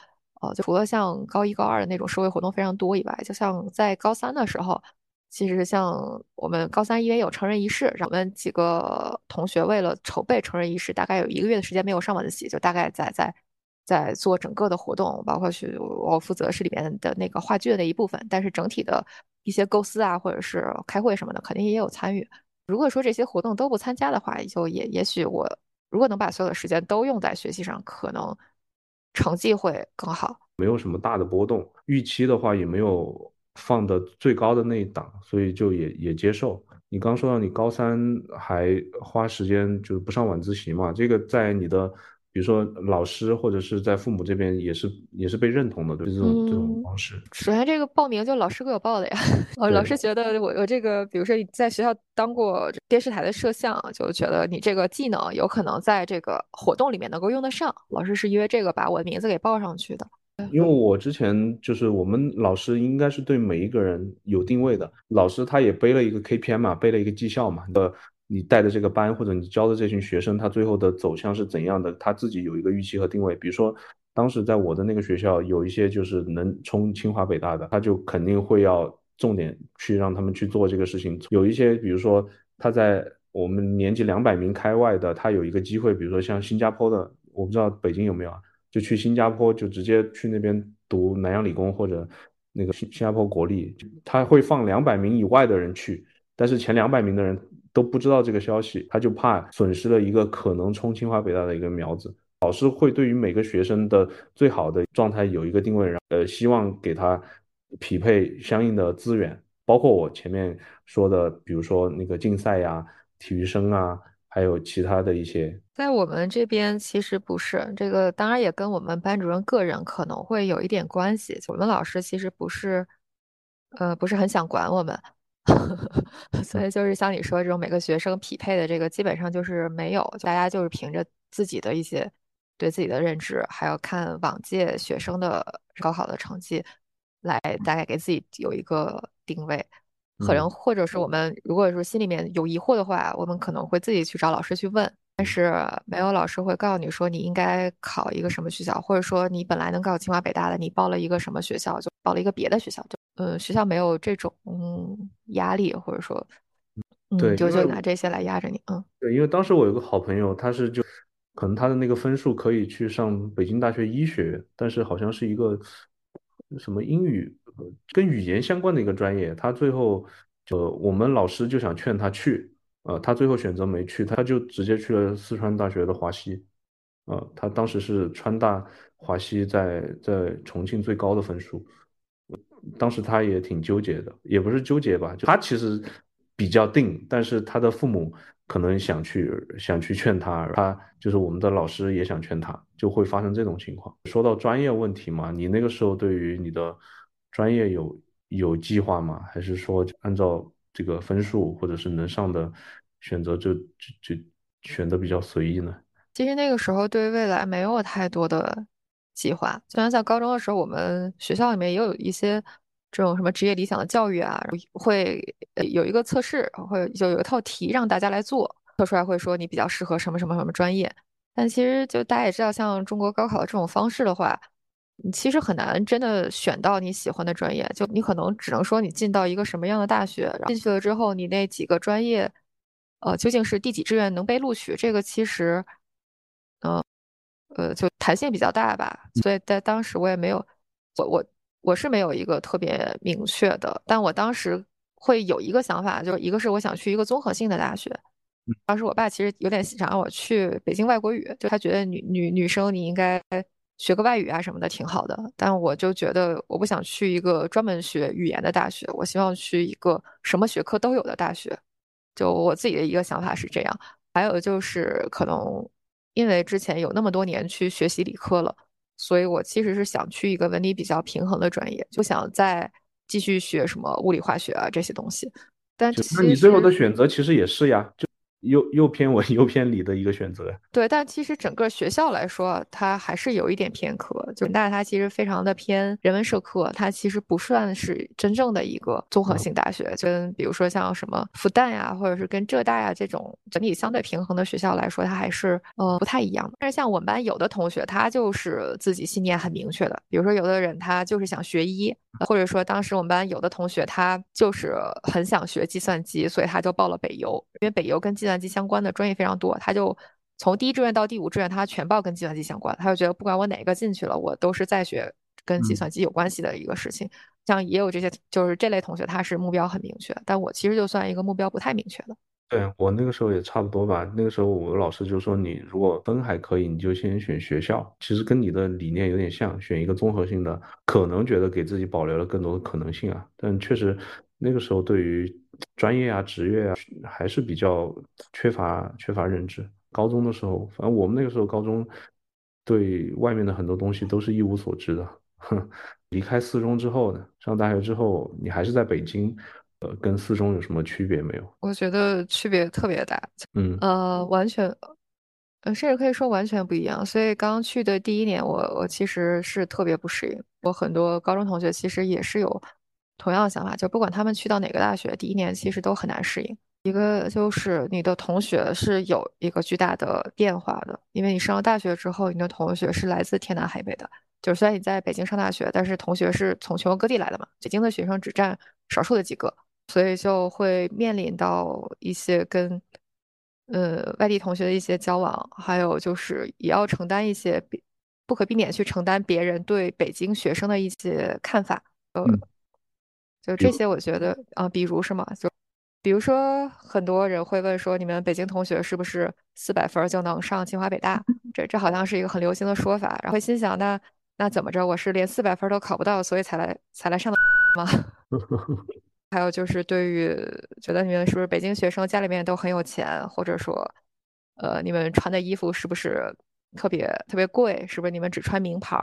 就除了像高1高2的那种社会活动非常多以外，就像在高3的时候，其实像我们高3因为有成人仪式，我们几个同学为了筹备成人仪式，大概有1个月的时间没有上晚自习，就大概在做整个的活动，包括我负责是里面的那个话剧的那一部分，但是整体的一些构思啊，或者是开会什么的，肯定也有参与。如果说这些活动都不参加的话，就也许我如果能把所有的时间都用在学习上，可能成绩会更好。没有什么大的波动，预期的话也没有放的最高的那一档，所以就也接受。你刚说到你高三还花时间就不上晚自习嘛，这个在你的比如说老师或者是在父母这边也是被认同的，对这种方式。首先这个报名就老师给我报的呀，老师觉得我这个，比如说你在学校当过电视台的摄像，就觉得你这个技能有可能在这个活动里面能够用得上，老师是因为这个把我的名字给报上去的。因为我之前就是我们老师应该是对每一个人有定位的，老师他也背了一个 KPI 嘛，背了一个绩效嘛，你带的这个班或者你教的这群学生他最后的走向是怎样的，他自己有一个预期和定位。比如说当时在我的那个学校有一些就是能冲清华北大的，他就肯定会要重点去让他们去做这个事情。有一些比如说他在我们年级200名开外的，他有一个机会，比如说像新加坡的，我不知道北京有没有啊，就去新加坡，就直接去那边读南洋理工或者那个新加坡国立，他会放200名以外的人去，但是前200名的人都不知道这个消息，他就怕损失了一个可能冲清华北大的一个苗子。老师会对于每个学生的最好的状态有一个定位，希望给他匹配相应的资源，包括我前面说的，比如说那个竞赛呀、体育生啊，还有其他的一些。在我们这边其实不是，这个当然也跟我们班主任个人可能会有一点关系，我们老师其实不是很想管我们所以就是像你说这种每个学生匹配的这个基本上就是没有，大家就是凭着自己的一些对自己的认知，还有看往届学生的高考的成绩来大概给自己有一个定位，可能或者是我们如果说心里面有疑惑的话，我们可能会自己去找老师去问，但是没有老师会告诉你说你应该考一个什么学校，或者说你本来能考清华北大的，你报了一个什么学校，就报了一个别的学校，学校没有这种压力，或者说对，就拿这些来压着你。对，因为当时我有个好朋友，他是就可能他的那个分数可以去上北京大学医学，但是好像是一个什么英语跟语言相关的一个专业，他最后我们老师就想劝他去，他最后选择没去，他就直接去了四川大学的华西，他当时是川大华西在重庆最高的分数，当时他也挺纠结的，也不是纠结吧，就他其实比较定，但是他的父母可能想去劝他，他就是我们的老师也想劝他，就会发生这种情况。说到专业问题嘛，你那个时候对于你的专业有计划吗？还是说按照这个分数或者是能上的选择就选的比较随意呢？其实那个时候对未来没有太多的计划，虽然在高中的时候我们学校里面也有一些这种什么职业理想的教育啊，会有一个测试，会就有一套题让大家来做，测出来会说你比较适合什么什么什么专业，但其实就大家也知道像中国高考的这种方式的话，你其实很难真的选到你喜欢的专业，就你可能只能说你进到一个什么样的大学，然后进去了之后你那几个专业究竟是第几志愿能被录取，这个其实就弹性比较大吧。所以在当时我也没有我是没有一个特别明确的，但我当时会有一个想法，就是一个是我想去一个综合性的大学，当时我爸其实有点想让我去北京外国语，就他觉得女生你应该学个外语啊什么的挺好的，但我就觉得我不想去一个专门学语言的大学，我希望去一个什么学科都有的大学，就我自己的一个想法是这样。还有就是可能因为之前有那么多年去学习理科了，所以我其实是想去一个文理比较平衡的专业，就想再继续学什么物理化学啊这些东西。但那你最后的选择其实也是呀，就又偏文又偏理的一个选择。对，但其实整个学校来说它还是有一点偏科，就大它其实非常的偏人文社科，它其实不算是真正的一个综合性大学，跟比如说像什么复旦呀，或者是跟浙大呀这种整体相对平衡的学校来说，它还是不太一样的。但是像我们班有的同学他就是自己信念很明确的，比如说有的人他就是想学医，或者说当时我们班有的同学他就是很想学计算机，所以他就报了北邮，因为北邮跟计算机相关的专业非常多，他就从第一志愿到第5志愿他全报跟计算机相关，他就觉得不管我哪个进去了，我都是在学跟计算机有关系的一个事情。像也有这些就是这类同学他是目标很明确，但我其实就算一个目标不太明确的。对，我那个时候也差不多吧，那个时候我老师就说你如果分还可以你就先选学校，其实跟你的理念有点像，选一个综合性的，可能觉得给自己保留了更多的可能性啊，但确实那个时候对于专业啊职业啊还是比较缺乏认知。高中的时候反正我们那个时候高中对外面的很多东西都是一无所知的离开四中之后呢，上大学之后你还是在北京，跟四中有什么区别没有？我觉得区别特别大，完全甚至可以说完全不一样。所以刚去的第一年我其实是特别不适应，我很多高中同学其实也是有同样的想法，就不管他们去到哪个大学，第一年其实都很难适应。一个就是你的同学是有一个巨大的变化的，因为你上了大学之后，你的同学是来自天南海北的，就是虽然你在北京上大学，但是同学是从全国各地来的嘛，北京的学生只占少数的几个，所以就会面临到一些跟外地同学的一些交往，还有就是也要承担一些不可避免去承担别人对北京学生的一些看法。就这些我觉得比如是吗？就比如说很多人会问说你们北京同学是不是400分就能上清华北大，这好像是一个很流行的说法，然后会心想那怎么着，我是连400分都考不到所以才来上的吗还有就是对于觉得你们是不是北京学生家里面都很有钱，或者说你们穿的衣服是不是特别贵，是不是你们只穿名牌，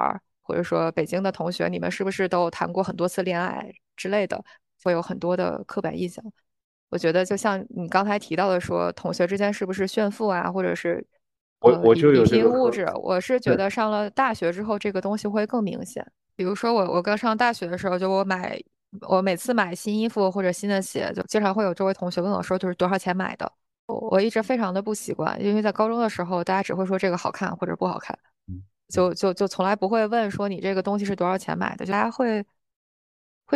或者说北京的同学你们是不是都谈过很多次恋爱之类的，会有很多的刻板印象。我觉得就像你刚才提到的说同学之间是不是炫富啊，或者是我就有这个物质，我是觉得上了大学之后这个东西会更明显。比如说我刚上大学的时候，就我每次买新衣服或者新的鞋，就经常会有周围同学问我说就是多少钱买的，我一直非常的不习惯，因为在高中的时候大家只会说这个好看或者不好看，就从来不会问说你这个东西是多少钱买的，就大家会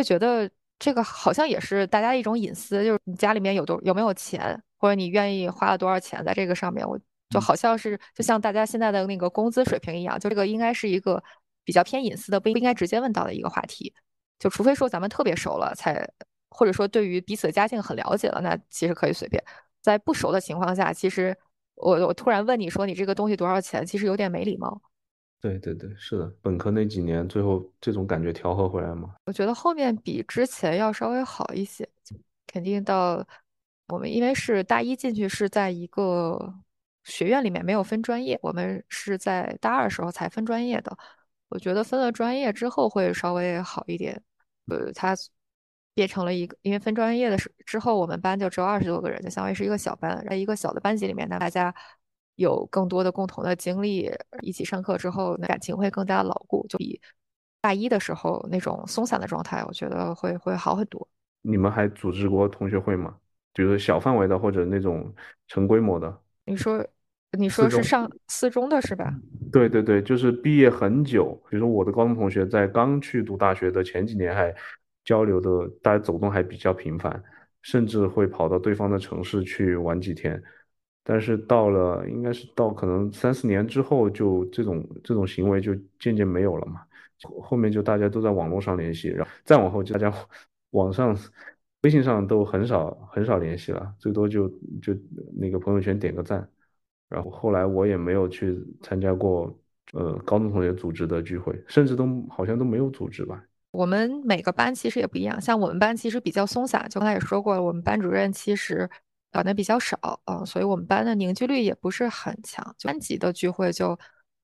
觉得这个好像也是大家一种隐私，就是你家里面有没有钱，或者你愿意花了多少钱在这个上面，我就好像是就像大家现在的那个工资水平一样，就这个应该是一个比较偏隐私的，不应该直接问到的一个话题，就除非说咱们特别熟了才，或者说对于彼此的家境很了解了，那其实可以随便。在不熟的情况下，其实我突然问你说你这个东西多少钱，其实有点没礼貌。对对对，是的，本科那几年最后这种感觉调和回来嘛，我觉得后面比之前要稍微好一些。肯定到我们因为是大一进去是在一个学院里面没有分专业，我们是在大二时候才分专业的，我觉得分了专业之后会稍微好一点。它变成了一个，因为分专业的之后我们班就只有20多个人，就相当于是一个小班，在一个小的班级里面大家有更多的共同的经历，一起上课之后感情会更加牢固，就比大一的时候那种松散的状态我觉得会好很多。你们还组织过同学会吗？比如说小范围的或者那种成规模的。你说是上四中的是吧？对对对，就是毕业很久，比如说我的高中同学在刚去读大学的前几年还交流的，大家走动还比较频繁，甚至会跑到对方的城市去玩几天，但是到了应该是到可能3-4年之后，就这种行为就渐渐没有了嘛。后面就大家都在网络上联系，然后再往后就大家网上微信上都很少联系了，最多就那个朋友圈点个赞。然后后来我也没有去参加过高中同学组织的聚会，甚至都好像都没有组织吧。我们每个班其实也不一样，像我们班其实比较松散，就刚才也说过我们班主任其实管的比较少，所以我们班的凝聚力也不是很强，班级的聚会就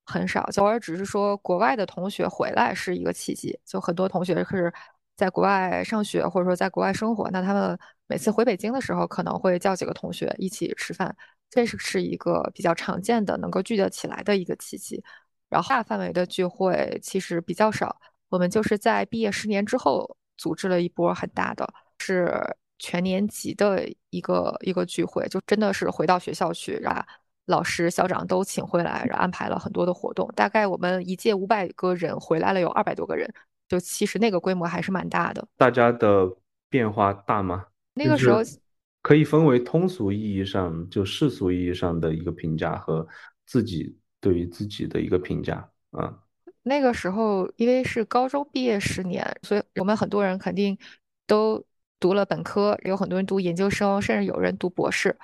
很少，就偶尔只是说国外的同学回来是一个契机，就很多同学是在国外上学或者说在国外生活，那他们每次回北京的时候可能会叫几个同学一起吃饭，这是一个比较常见的能够聚得起来的一个契机。然后大范围的聚会其实比较少，我们就是在毕业10年之后组织了一波很大的，是全年级的一个聚会，就真的是回到学校去，然后老师校长都请回来，然后安排了很多的活动，大概我们一届500个人回来了有200多个人，就其实那个规模还是蛮大的。大家的变化大吗？那个时候可以分为通俗意义上就世俗意义上的一个评价和自己对于自己的一个评价啊。那个时候因为是高中毕业10年，所以我们很多人肯定都读了本科，有很多人读研究生，甚至有人读博士，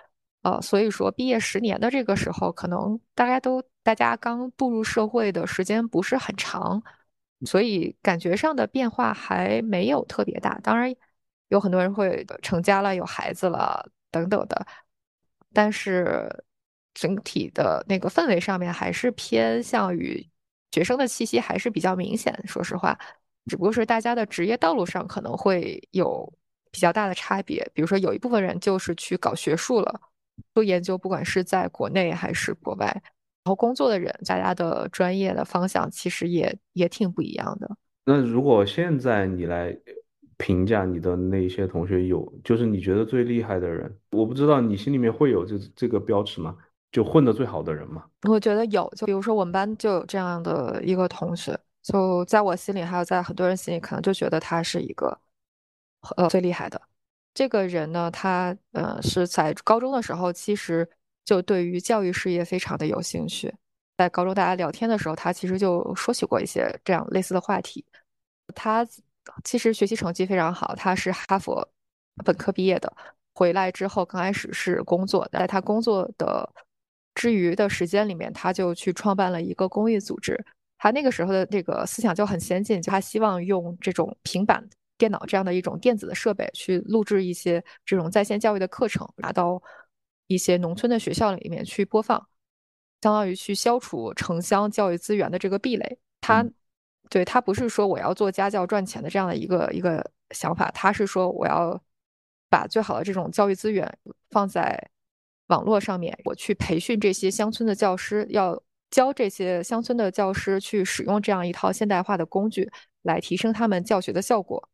所以说毕业10年的这个时候，可能大家刚步入社会的时间不是很长，所以感觉上的变化还没有特别大。当然，有很多人会成家了、有孩子了等等的，但是整体的那个氛围上面还是偏向于学生的气息还是比较明显。说实话，只不过是大家的职业道路上可能会有比较大的差别，比如说有一部分人就是去搞学术了，做研究，不管是在国内还是国外，然后工作的人，大家的专业的方向其实也挺不一样的。那如果现在你来评价你的那些同学，就是你觉得最厉害的人，我不知道你心里面会有这个标尺吗？就混得最好的人吗？我觉得有，就比如说我们班就有这样的一个同学，就在我心里还有在很多人心里可能就觉得他是一个最厉害的。这个人呢，他是在高中的时候其实就对于教育事业非常的有兴趣，在高中大家聊天的时候他其实就说起过一些这样类似的话题。他其实学习成绩非常好，他是哈佛本科毕业的，回来之后刚开始是工作，在他工作的之余的时间里面，他就去创办了一个公益组织。他那个时候的这个思想就很先进，就他希望用这种平板电脑这样的一种电子的设备去录制一些这种在线教育的课程，拿到一些农村的学校里面去播放，相当于去消除城乡教育资源的这个壁垒。他对他不是说我要做家教赚钱的这样的一个想法，他是说我要把最好的这种教育资源放在网络上面，我去培训这些乡村的教师，要教这些乡村的教师去使用这样一套现代化的工具来提升他们教学的效果。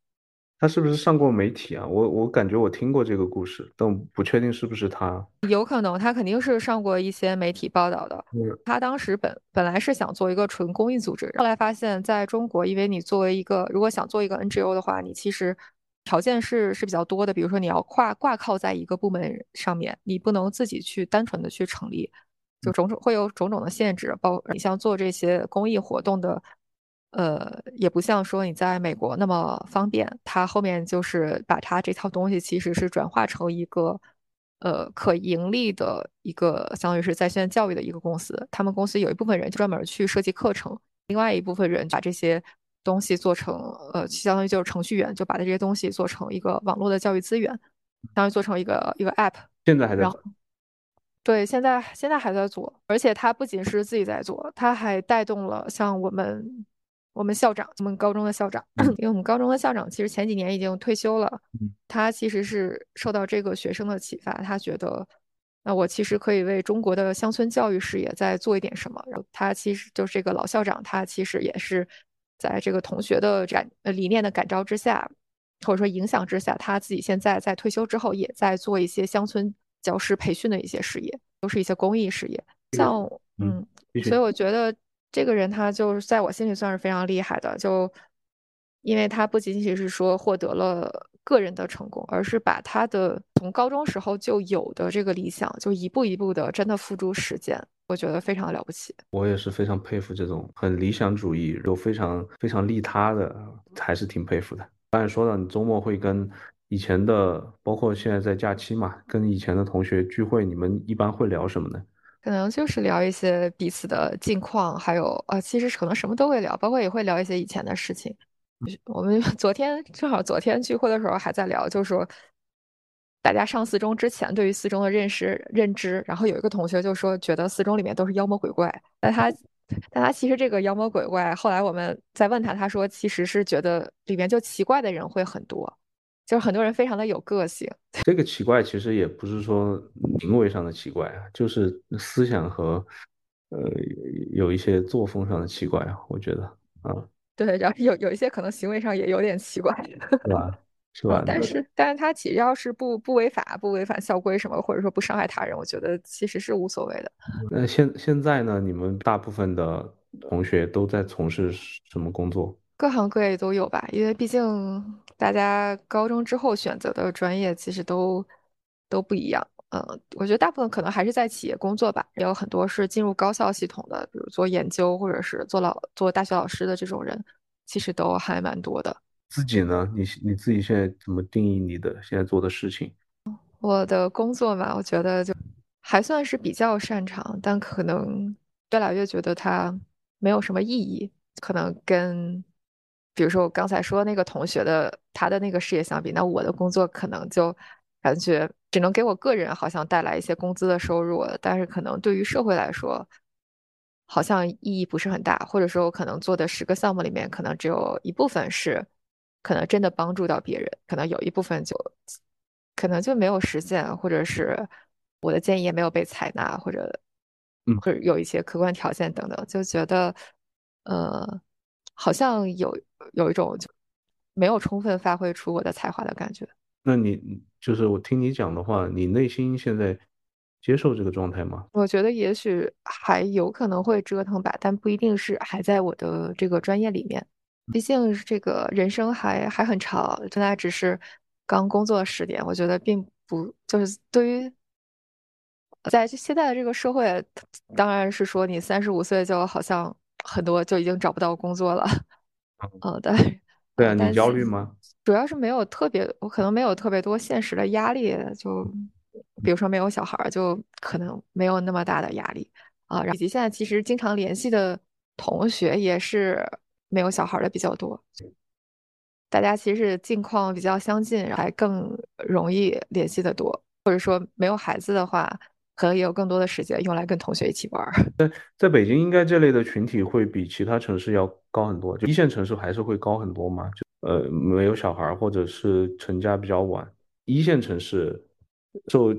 他是不是上过媒体啊？我感觉我听过这个故事，但我不确定是不是他。有可能，他肯定是上过一些媒体报道的。他当时本来是想做一个纯公益组织，后来发现在中国，因为你作为一个如果想做一个 NGO 的话，你其实条件是比较多的，比如说你要挂靠在一个部门上面，你不能自己去单纯的去成立，就会有种种的限制。包括你像做这些公益活动的。也不像说你在美国那么方便，他后面就是把他这套东西其实是转化成一个可盈利的一个相当于是在线教育的一个公司。他们公司有一部分人就专门去设计课程，另外一部分人把这些东西做成相当于就是程序员，就把这些东西做成一个网络的教育资源，相当于做成一个 app。现在还在做。对，现在还在做，而且他不仅是自己在做，他还带动了像我们校长，我们高中的校长，因为我们高中的校长其实前几年已经退休了，他其实是受到这个学生的启发，他觉得那我其实可以为中国的乡村教育事业再做一点什么。然后他其实就是这个老校长，他其实也是在这个同学的理念的感召之下，或者说影响之下，他自己现在退休之后也在做一些乡村教师培训的一些事业，都是一些公益事业。像所以我觉得这个人他就是在我心里算是非常厉害的，就因为他不仅仅是说获得了个人的成功，而是把他的从高中时候就有的这个理想就一步一步的真的付诸实践，我觉得非常了不起。我也是非常佩服这种很理想主义又非常非常利他的，还是挺佩服的。刚才说到你周末会跟以前的，包括现在在假期嘛，跟以前的同学聚会，你们一般会聊什么呢？可能就是聊一些彼此的近况，还有其实可能什么都会聊，包括也会聊一些以前的事情。我们正好昨天聚会的时候还在聊，就是说大家上四中之前对于四中的认知，然后有一个同学就说觉得四中里面都是妖魔鬼怪，但他其实这个妖魔鬼怪，后来我们再问他，他说其实是觉得里面就奇怪的人会很多，就是很多人非常的有个性。这个奇怪其实也不是说行为上的奇怪啊，就是思想和有一些作风上的奇怪啊，我觉得啊。对，然后有一些可能行为上也有点奇怪，是吧？是吧？但是他其实要是不违法、不违反校规什么，或者说不伤害他人，我觉得其实是无所谓的。那现在呢？你们大部分的同学都在从事什么工作？各行各业都有吧，因为毕竟大家高中之后选择的专业其实都不一样。我觉得大部分可能还是在企业工作吧，也有很多是进入高校系统的，比如做研究或者是做大学老师的这种人，其实都还蛮多的。自己呢，你自己现在怎么定义你的现在做的事情？我的工作嘛，我觉得就还算是比较擅长，但可能越来越觉得它没有什么意义，可能跟比如说我刚才说那个同学的他的那个事业相比，那我的工作可能就感觉只能给我个人好像带来一些工资的收入，但是可能对于社会来说好像意义不是很大，或者说我可能做的10个项目里面可能只有一部分是可能真的帮助到别人，可能有一部分可能就没有实现，或者是我的建议也没有被采纳，或者有一些客观条件等等，就觉得好像有一种就没有充分发挥出我的才华的感觉。那你就是我听你讲的话，你内心现在接受这个状态吗？我觉得也许还有可能会折腾吧，但不一定是还在我的这个专业里面，毕竟这个人生还很长，现在只是刚工作10年，我觉得并不就是对于在现在的这个社会，当然是说你35岁就好像很多就已经找不到工作了。对啊，你焦虑吗？主要是没有特别，我可能没有特别多现实的压力，就比如说没有小孩，就可能没有那么大的压力啊。以及现在其实经常联系的同学也是没有小孩的比较多，大家其实境况比较相近，还更容易联系的多。或者说没有孩子的话，可能也有更多的时间用来跟同学一起玩。在北京应该这类的群体会比其他城市要高很多，就一线城市还是会高很多嘛，就没有小孩或者是成家比较晚，一线城市受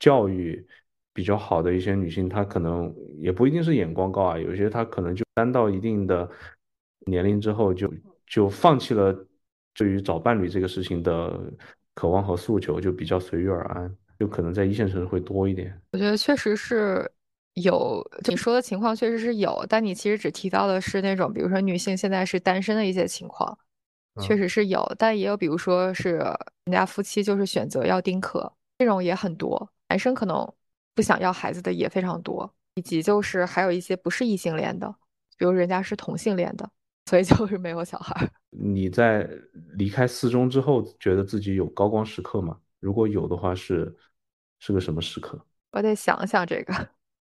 教育比较好的一些女性，她可能也不一定是眼光高啊，有些她可能就单到一定的年龄之后就放弃了对于找伴侣这个事情的渴望和诉求，就比较随遇而安，就可能在一线城市会多一点。我觉得确实是有，就你说的情况确实是有，但你其实只提到的是那种比如说女性现在是单身的一些情况，确实是有，但也有比如说是人家夫妻就是选择要丁克，这种也很多，男生可能不想要孩子的也非常多，以及就是还有一些不是异性恋的，比如人家是同性恋的，所以就是没有小孩。你在离开四中之后觉得自己有高光时刻吗？如果有的话是个什么时刻？我得想想这个。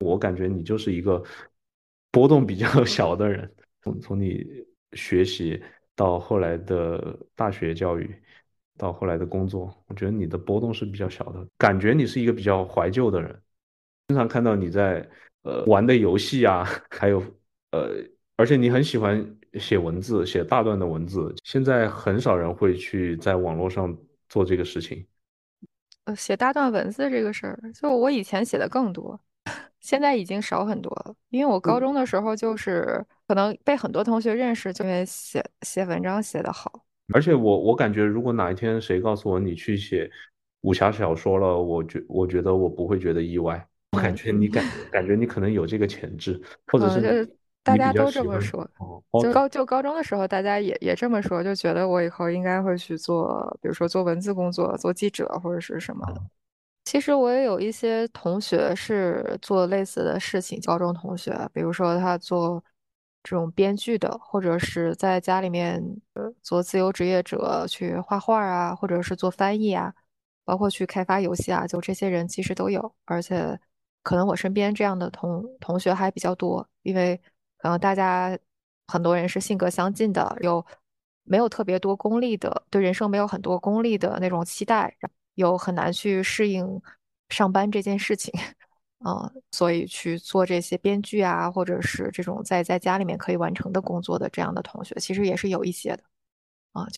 我感觉你就是一个波动比较小的人，从你学习到后来的大学教育到后来的工作，我觉得你的波动是比较小的，感觉你是一个比较怀旧的人，经常看到你在玩的游戏啊，还有而且你很喜欢写文字，写大段的文字，现在很少人会去在网络上做这个事情。写大段文字这个事儿，就我以前写的更多，现在已经少很多了，因为我高中的时候就是可能被很多同学认识，就因为写文章写得好。而且我感觉如果哪一天谁告诉我你去写武侠小说了，我觉得我不会觉得意外，我感觉你感觉你可能有这个潜质，或者是大家都这么说，就高中的时候大家也这么说，就觉得我以后应该会去做，比如说做文字工作，做记者或者是什么的。其实我也有一些同学是做类似的事情，高中同学，比如说他做这种编剧的，或者是在家里面做自由职业者，去画画啊，或者是做翻译啊，包括去开发游戏啊，就这些人其实都有。而且可能我身边这样的同学还比较多，因为然后大家很多人是性格相近的，又没有特别多功利的，对人生没有很多功利的那种期待，又很难去适应上班这件事情，所以去做这些编剧啊，或者是这种在家里面可以完成的工作的这样的同学，其实也是有一些的，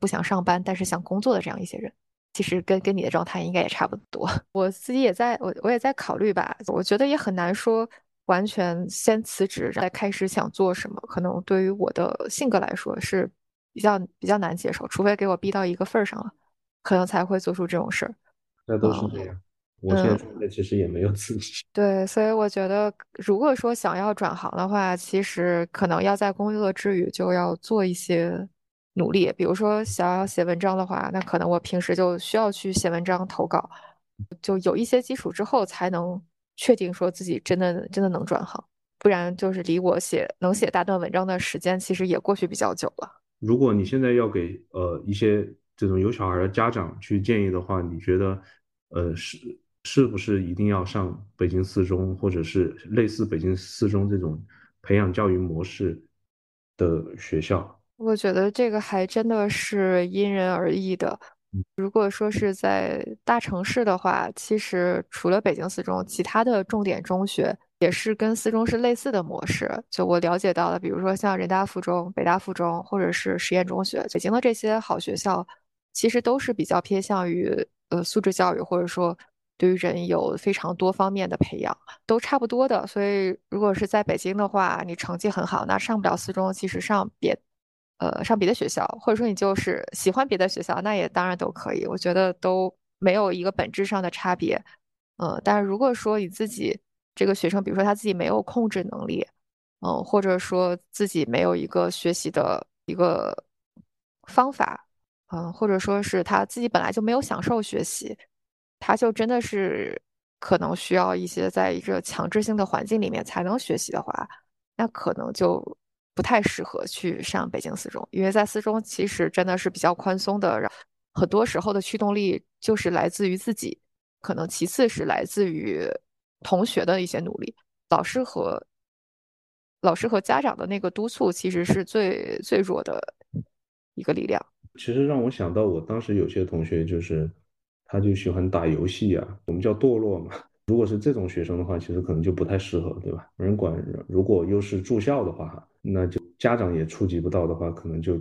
不想上班但是想工作的这样一些人，其实跟你的状态应该也差不多。我自己也在我也在考虑吧，我觉得也很难说完全先辞职再开始想做什么，可能对于我的性格来说是比较难接受，除非给我逼到一个份儿上了，可能才会做出这种事儿。那都是这样，我现在状态其实也没有辞职。对，所以我觉得如果说想要转行的话，其实可能要在工作之余就要做一些努力，比如说想要写文章的话，那可能我平时就需要去写文章投稿，就有一些基础之后才能确定说自己真的能转行，不然就是离我能写大段文章的时间其实也过去比较久了。如果你现在要给一些这种有小孩的家长去建议的话，你觉得是不是一定要上北京四中或者是类似北京四中这种培养教育模式的学校？我觉得这个还真的是因人而异的。如果说是在大城市的话，其实除了北京四中，其他的重点中学也是跟四中是类似的模式。就我了解到的，比如说像人大附中、北大附中或者是实验中学，北京的这些好学校其实都是比较偏向于素质教育，或者说对于人有非常多方面的培养，都差不多的。所以如果是在北京的话，你成绩很好，那上不了四中，其实上别的学校，或者说你就是喜欢别的学校，那也当然都可以，我觉得都没有一个本质上的差别。但是如果说你自己这个学生，比如说他自己没有控制能力，或者说自己没有一个学习的一个方法，或者说是他自己本来就没有享受学习，他就真的是可能需要一些在一个强制性的环境里面才能学习的话，那可能就不太适合去上北京四中，因为在四中其实真的是比较宽松的，很多时候的驱动力就是来自于自己，可能其次是来自于同学的一些努力，老师和家长的那个督促其实是最最弱的一个力量。其实让我想到我当时有些同学就是他就喜欢打游戏啊，我们叫堕落嘛。如果是这种学生的话，其实可能就不太适合，对吧？没人管。如果又是住校的话，那就家长也触及不到的话，可能就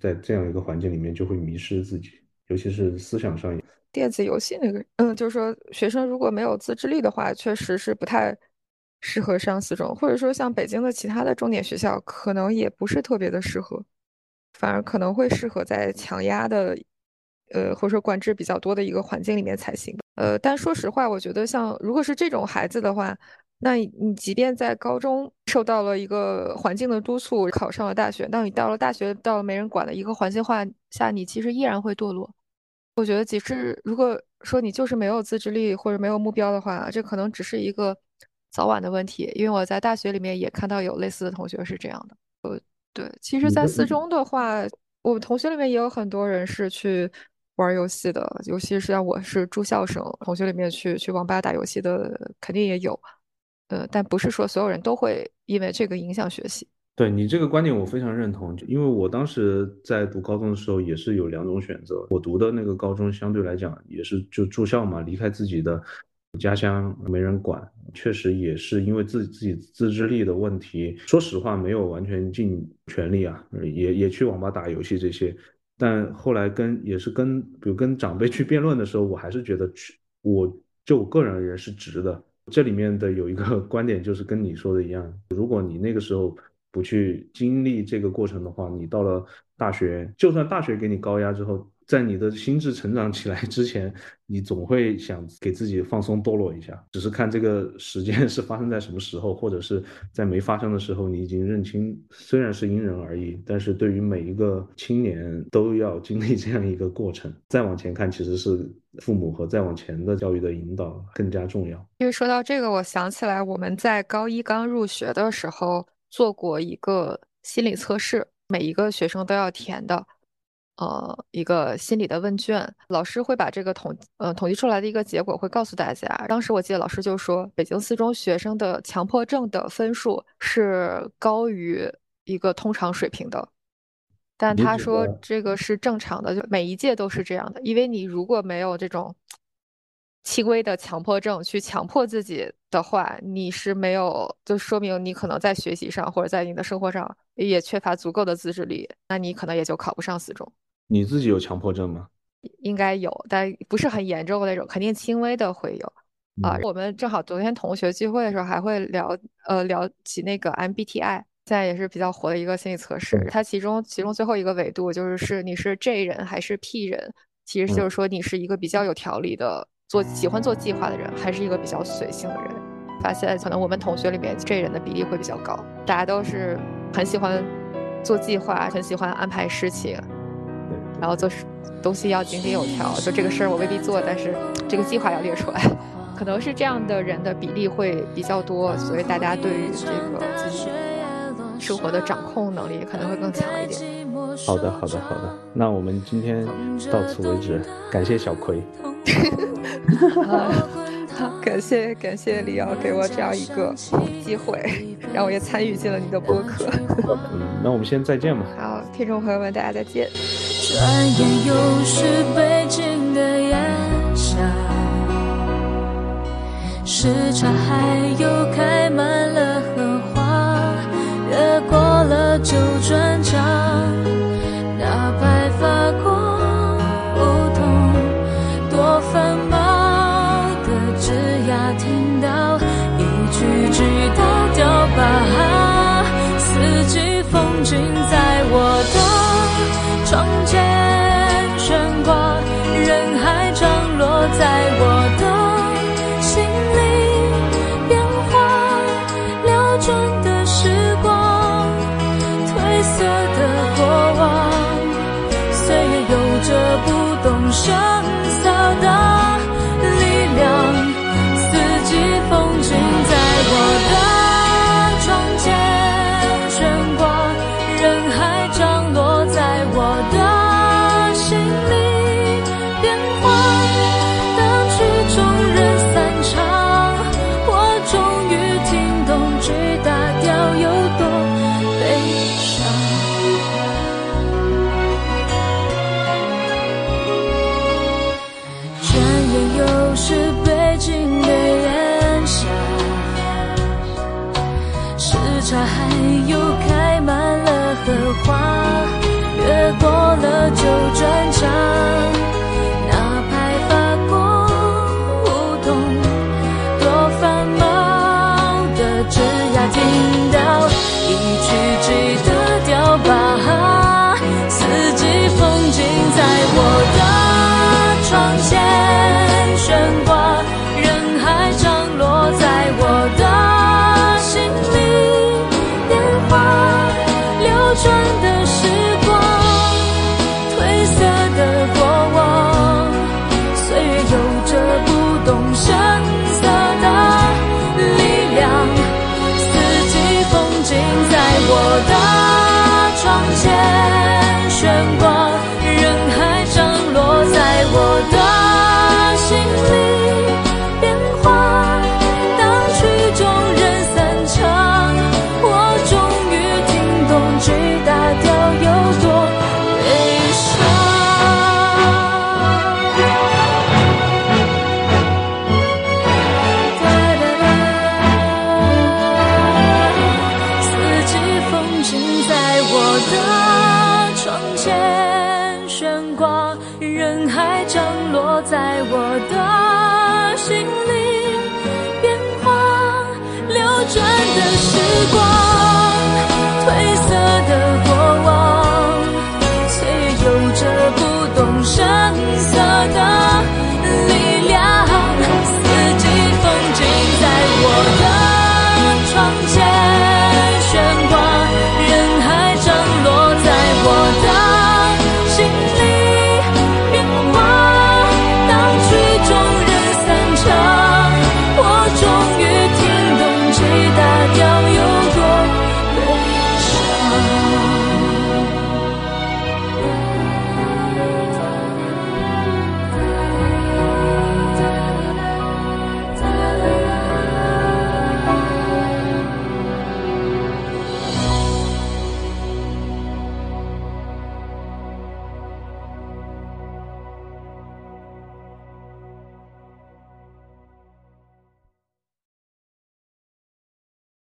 在这样一个环境里面就会迷失自己，尤其是思想上。电子游戏那个，就是说学生如果没有自制力的话，确实是不太适合上四中，或者说像北京的其他的重点学校，可能也不是特别的适合，反而可能会适合在强压的，或者说管制比较多的一个环境里面才行。但说实话，我觉得像如果是这种孩子的话，那你即便在高中受到了一个环境的督促，考上了大学，那你到了大学，到了没人管的一个环境化下，你其实依然会堕落。我觉得，即使如果说你就是没有自制力或者没有目标的话，这可能只是一个早晚的问题，因为我在大学里面也看到有类似的同学是这样的。对，其实在四中的话，我们同学里面也有很多人是去玩游戏的，尤其是像我是住校生，同学里面去网吧打游戏的肯定也有，但不是说所有人都会因为这个影响学习。对，你这个观点我非常认同，因为我当时在读高中的时候也是有两种选择，我读的那个高中相对来讲也是就住校嘛，离开自己的家乡没人管，确实也是因为自己自制力的问题，说实话没有完全尽全力啊，也去网吧打游戏这些，但后来比如跟长辈去辩论的时候，我还是觉得我个人也是值的。这里面的有一个观点就是跟你说的一样，如果你那个时候不去经历这个过程的话，你到了大学，就算大学给你高压之后，在你的心智成长起来之前，你总会想给自己放松堕落一下，只是看这个时间是发生在什么时候，或者是在没发生的时候你已经认清，虽然是因人而异，但是对于每一个青年都要经历这样一个过程。再往前看，其实是父母和再往前的教育的引导更加重要。因为说到这个，我想起来我们在高一刚入学的时候做过一个心理测试，每一个学生都要填的一个心理的问卷，老师会把这个统计出来的一个结果会告诉大家。当时我记得老师就说，北京四中学生的强迫症的分数是高于一个通常水平的，但他说这个是正常的，就每一届都是这样的，因为你如果没有这种轻微的强迫症去强迫自己的话，你是没有，就说明你可能在学习上或者在你的生活上也缺乏足够的自制力，那你可能也就考不上四中。你自己有强迫症吗？应该有，但不是很严重的那种，肯定轻微的会有啊。我们正好昨天同学聚会的时候还会聊起那个 MBTI， 现在也是比较火的一个心理测试。它其中最后一个维度就是你是 J 人还是 P 人，其实就是说你是一个比较有条理的，喜欢做计划的人，还是一个比较随性的人。发现可能我们同学里面 J 人的比例会比较高，大家都是很喜欢做计划，很喜欢安排事情，然后做东西要井井有条，就这个事儿我未必做，但是这个计划要列出来，可能是这样的人的比例会比较多，所以大家对于这个自己生活的掌控能力可能会更强一点。好的，那我们今天到此为止，感谢小葵。感谢Leo给我这样一个机会，让我也参与进了你的播客。那我们先再见吧。好，听众朋友们，大家再见。转眼又是北京的夜下，时差还有开满了荷花，越过了九转角，那白发过梧桐多繁忙。只要听到一句句的“雕吧”，四季风景在我的窗前悬挂，人海涨落在我的心里，变化流转的时光，褪色的过往，岁月有着不动声色的力量。风景在我的窗前悬挂，人海涨落在我的心里，变化的曲终人散场，我终于听懂 G 大调有多悲伤。过，人海涨落在我的心里，变化流转的时光。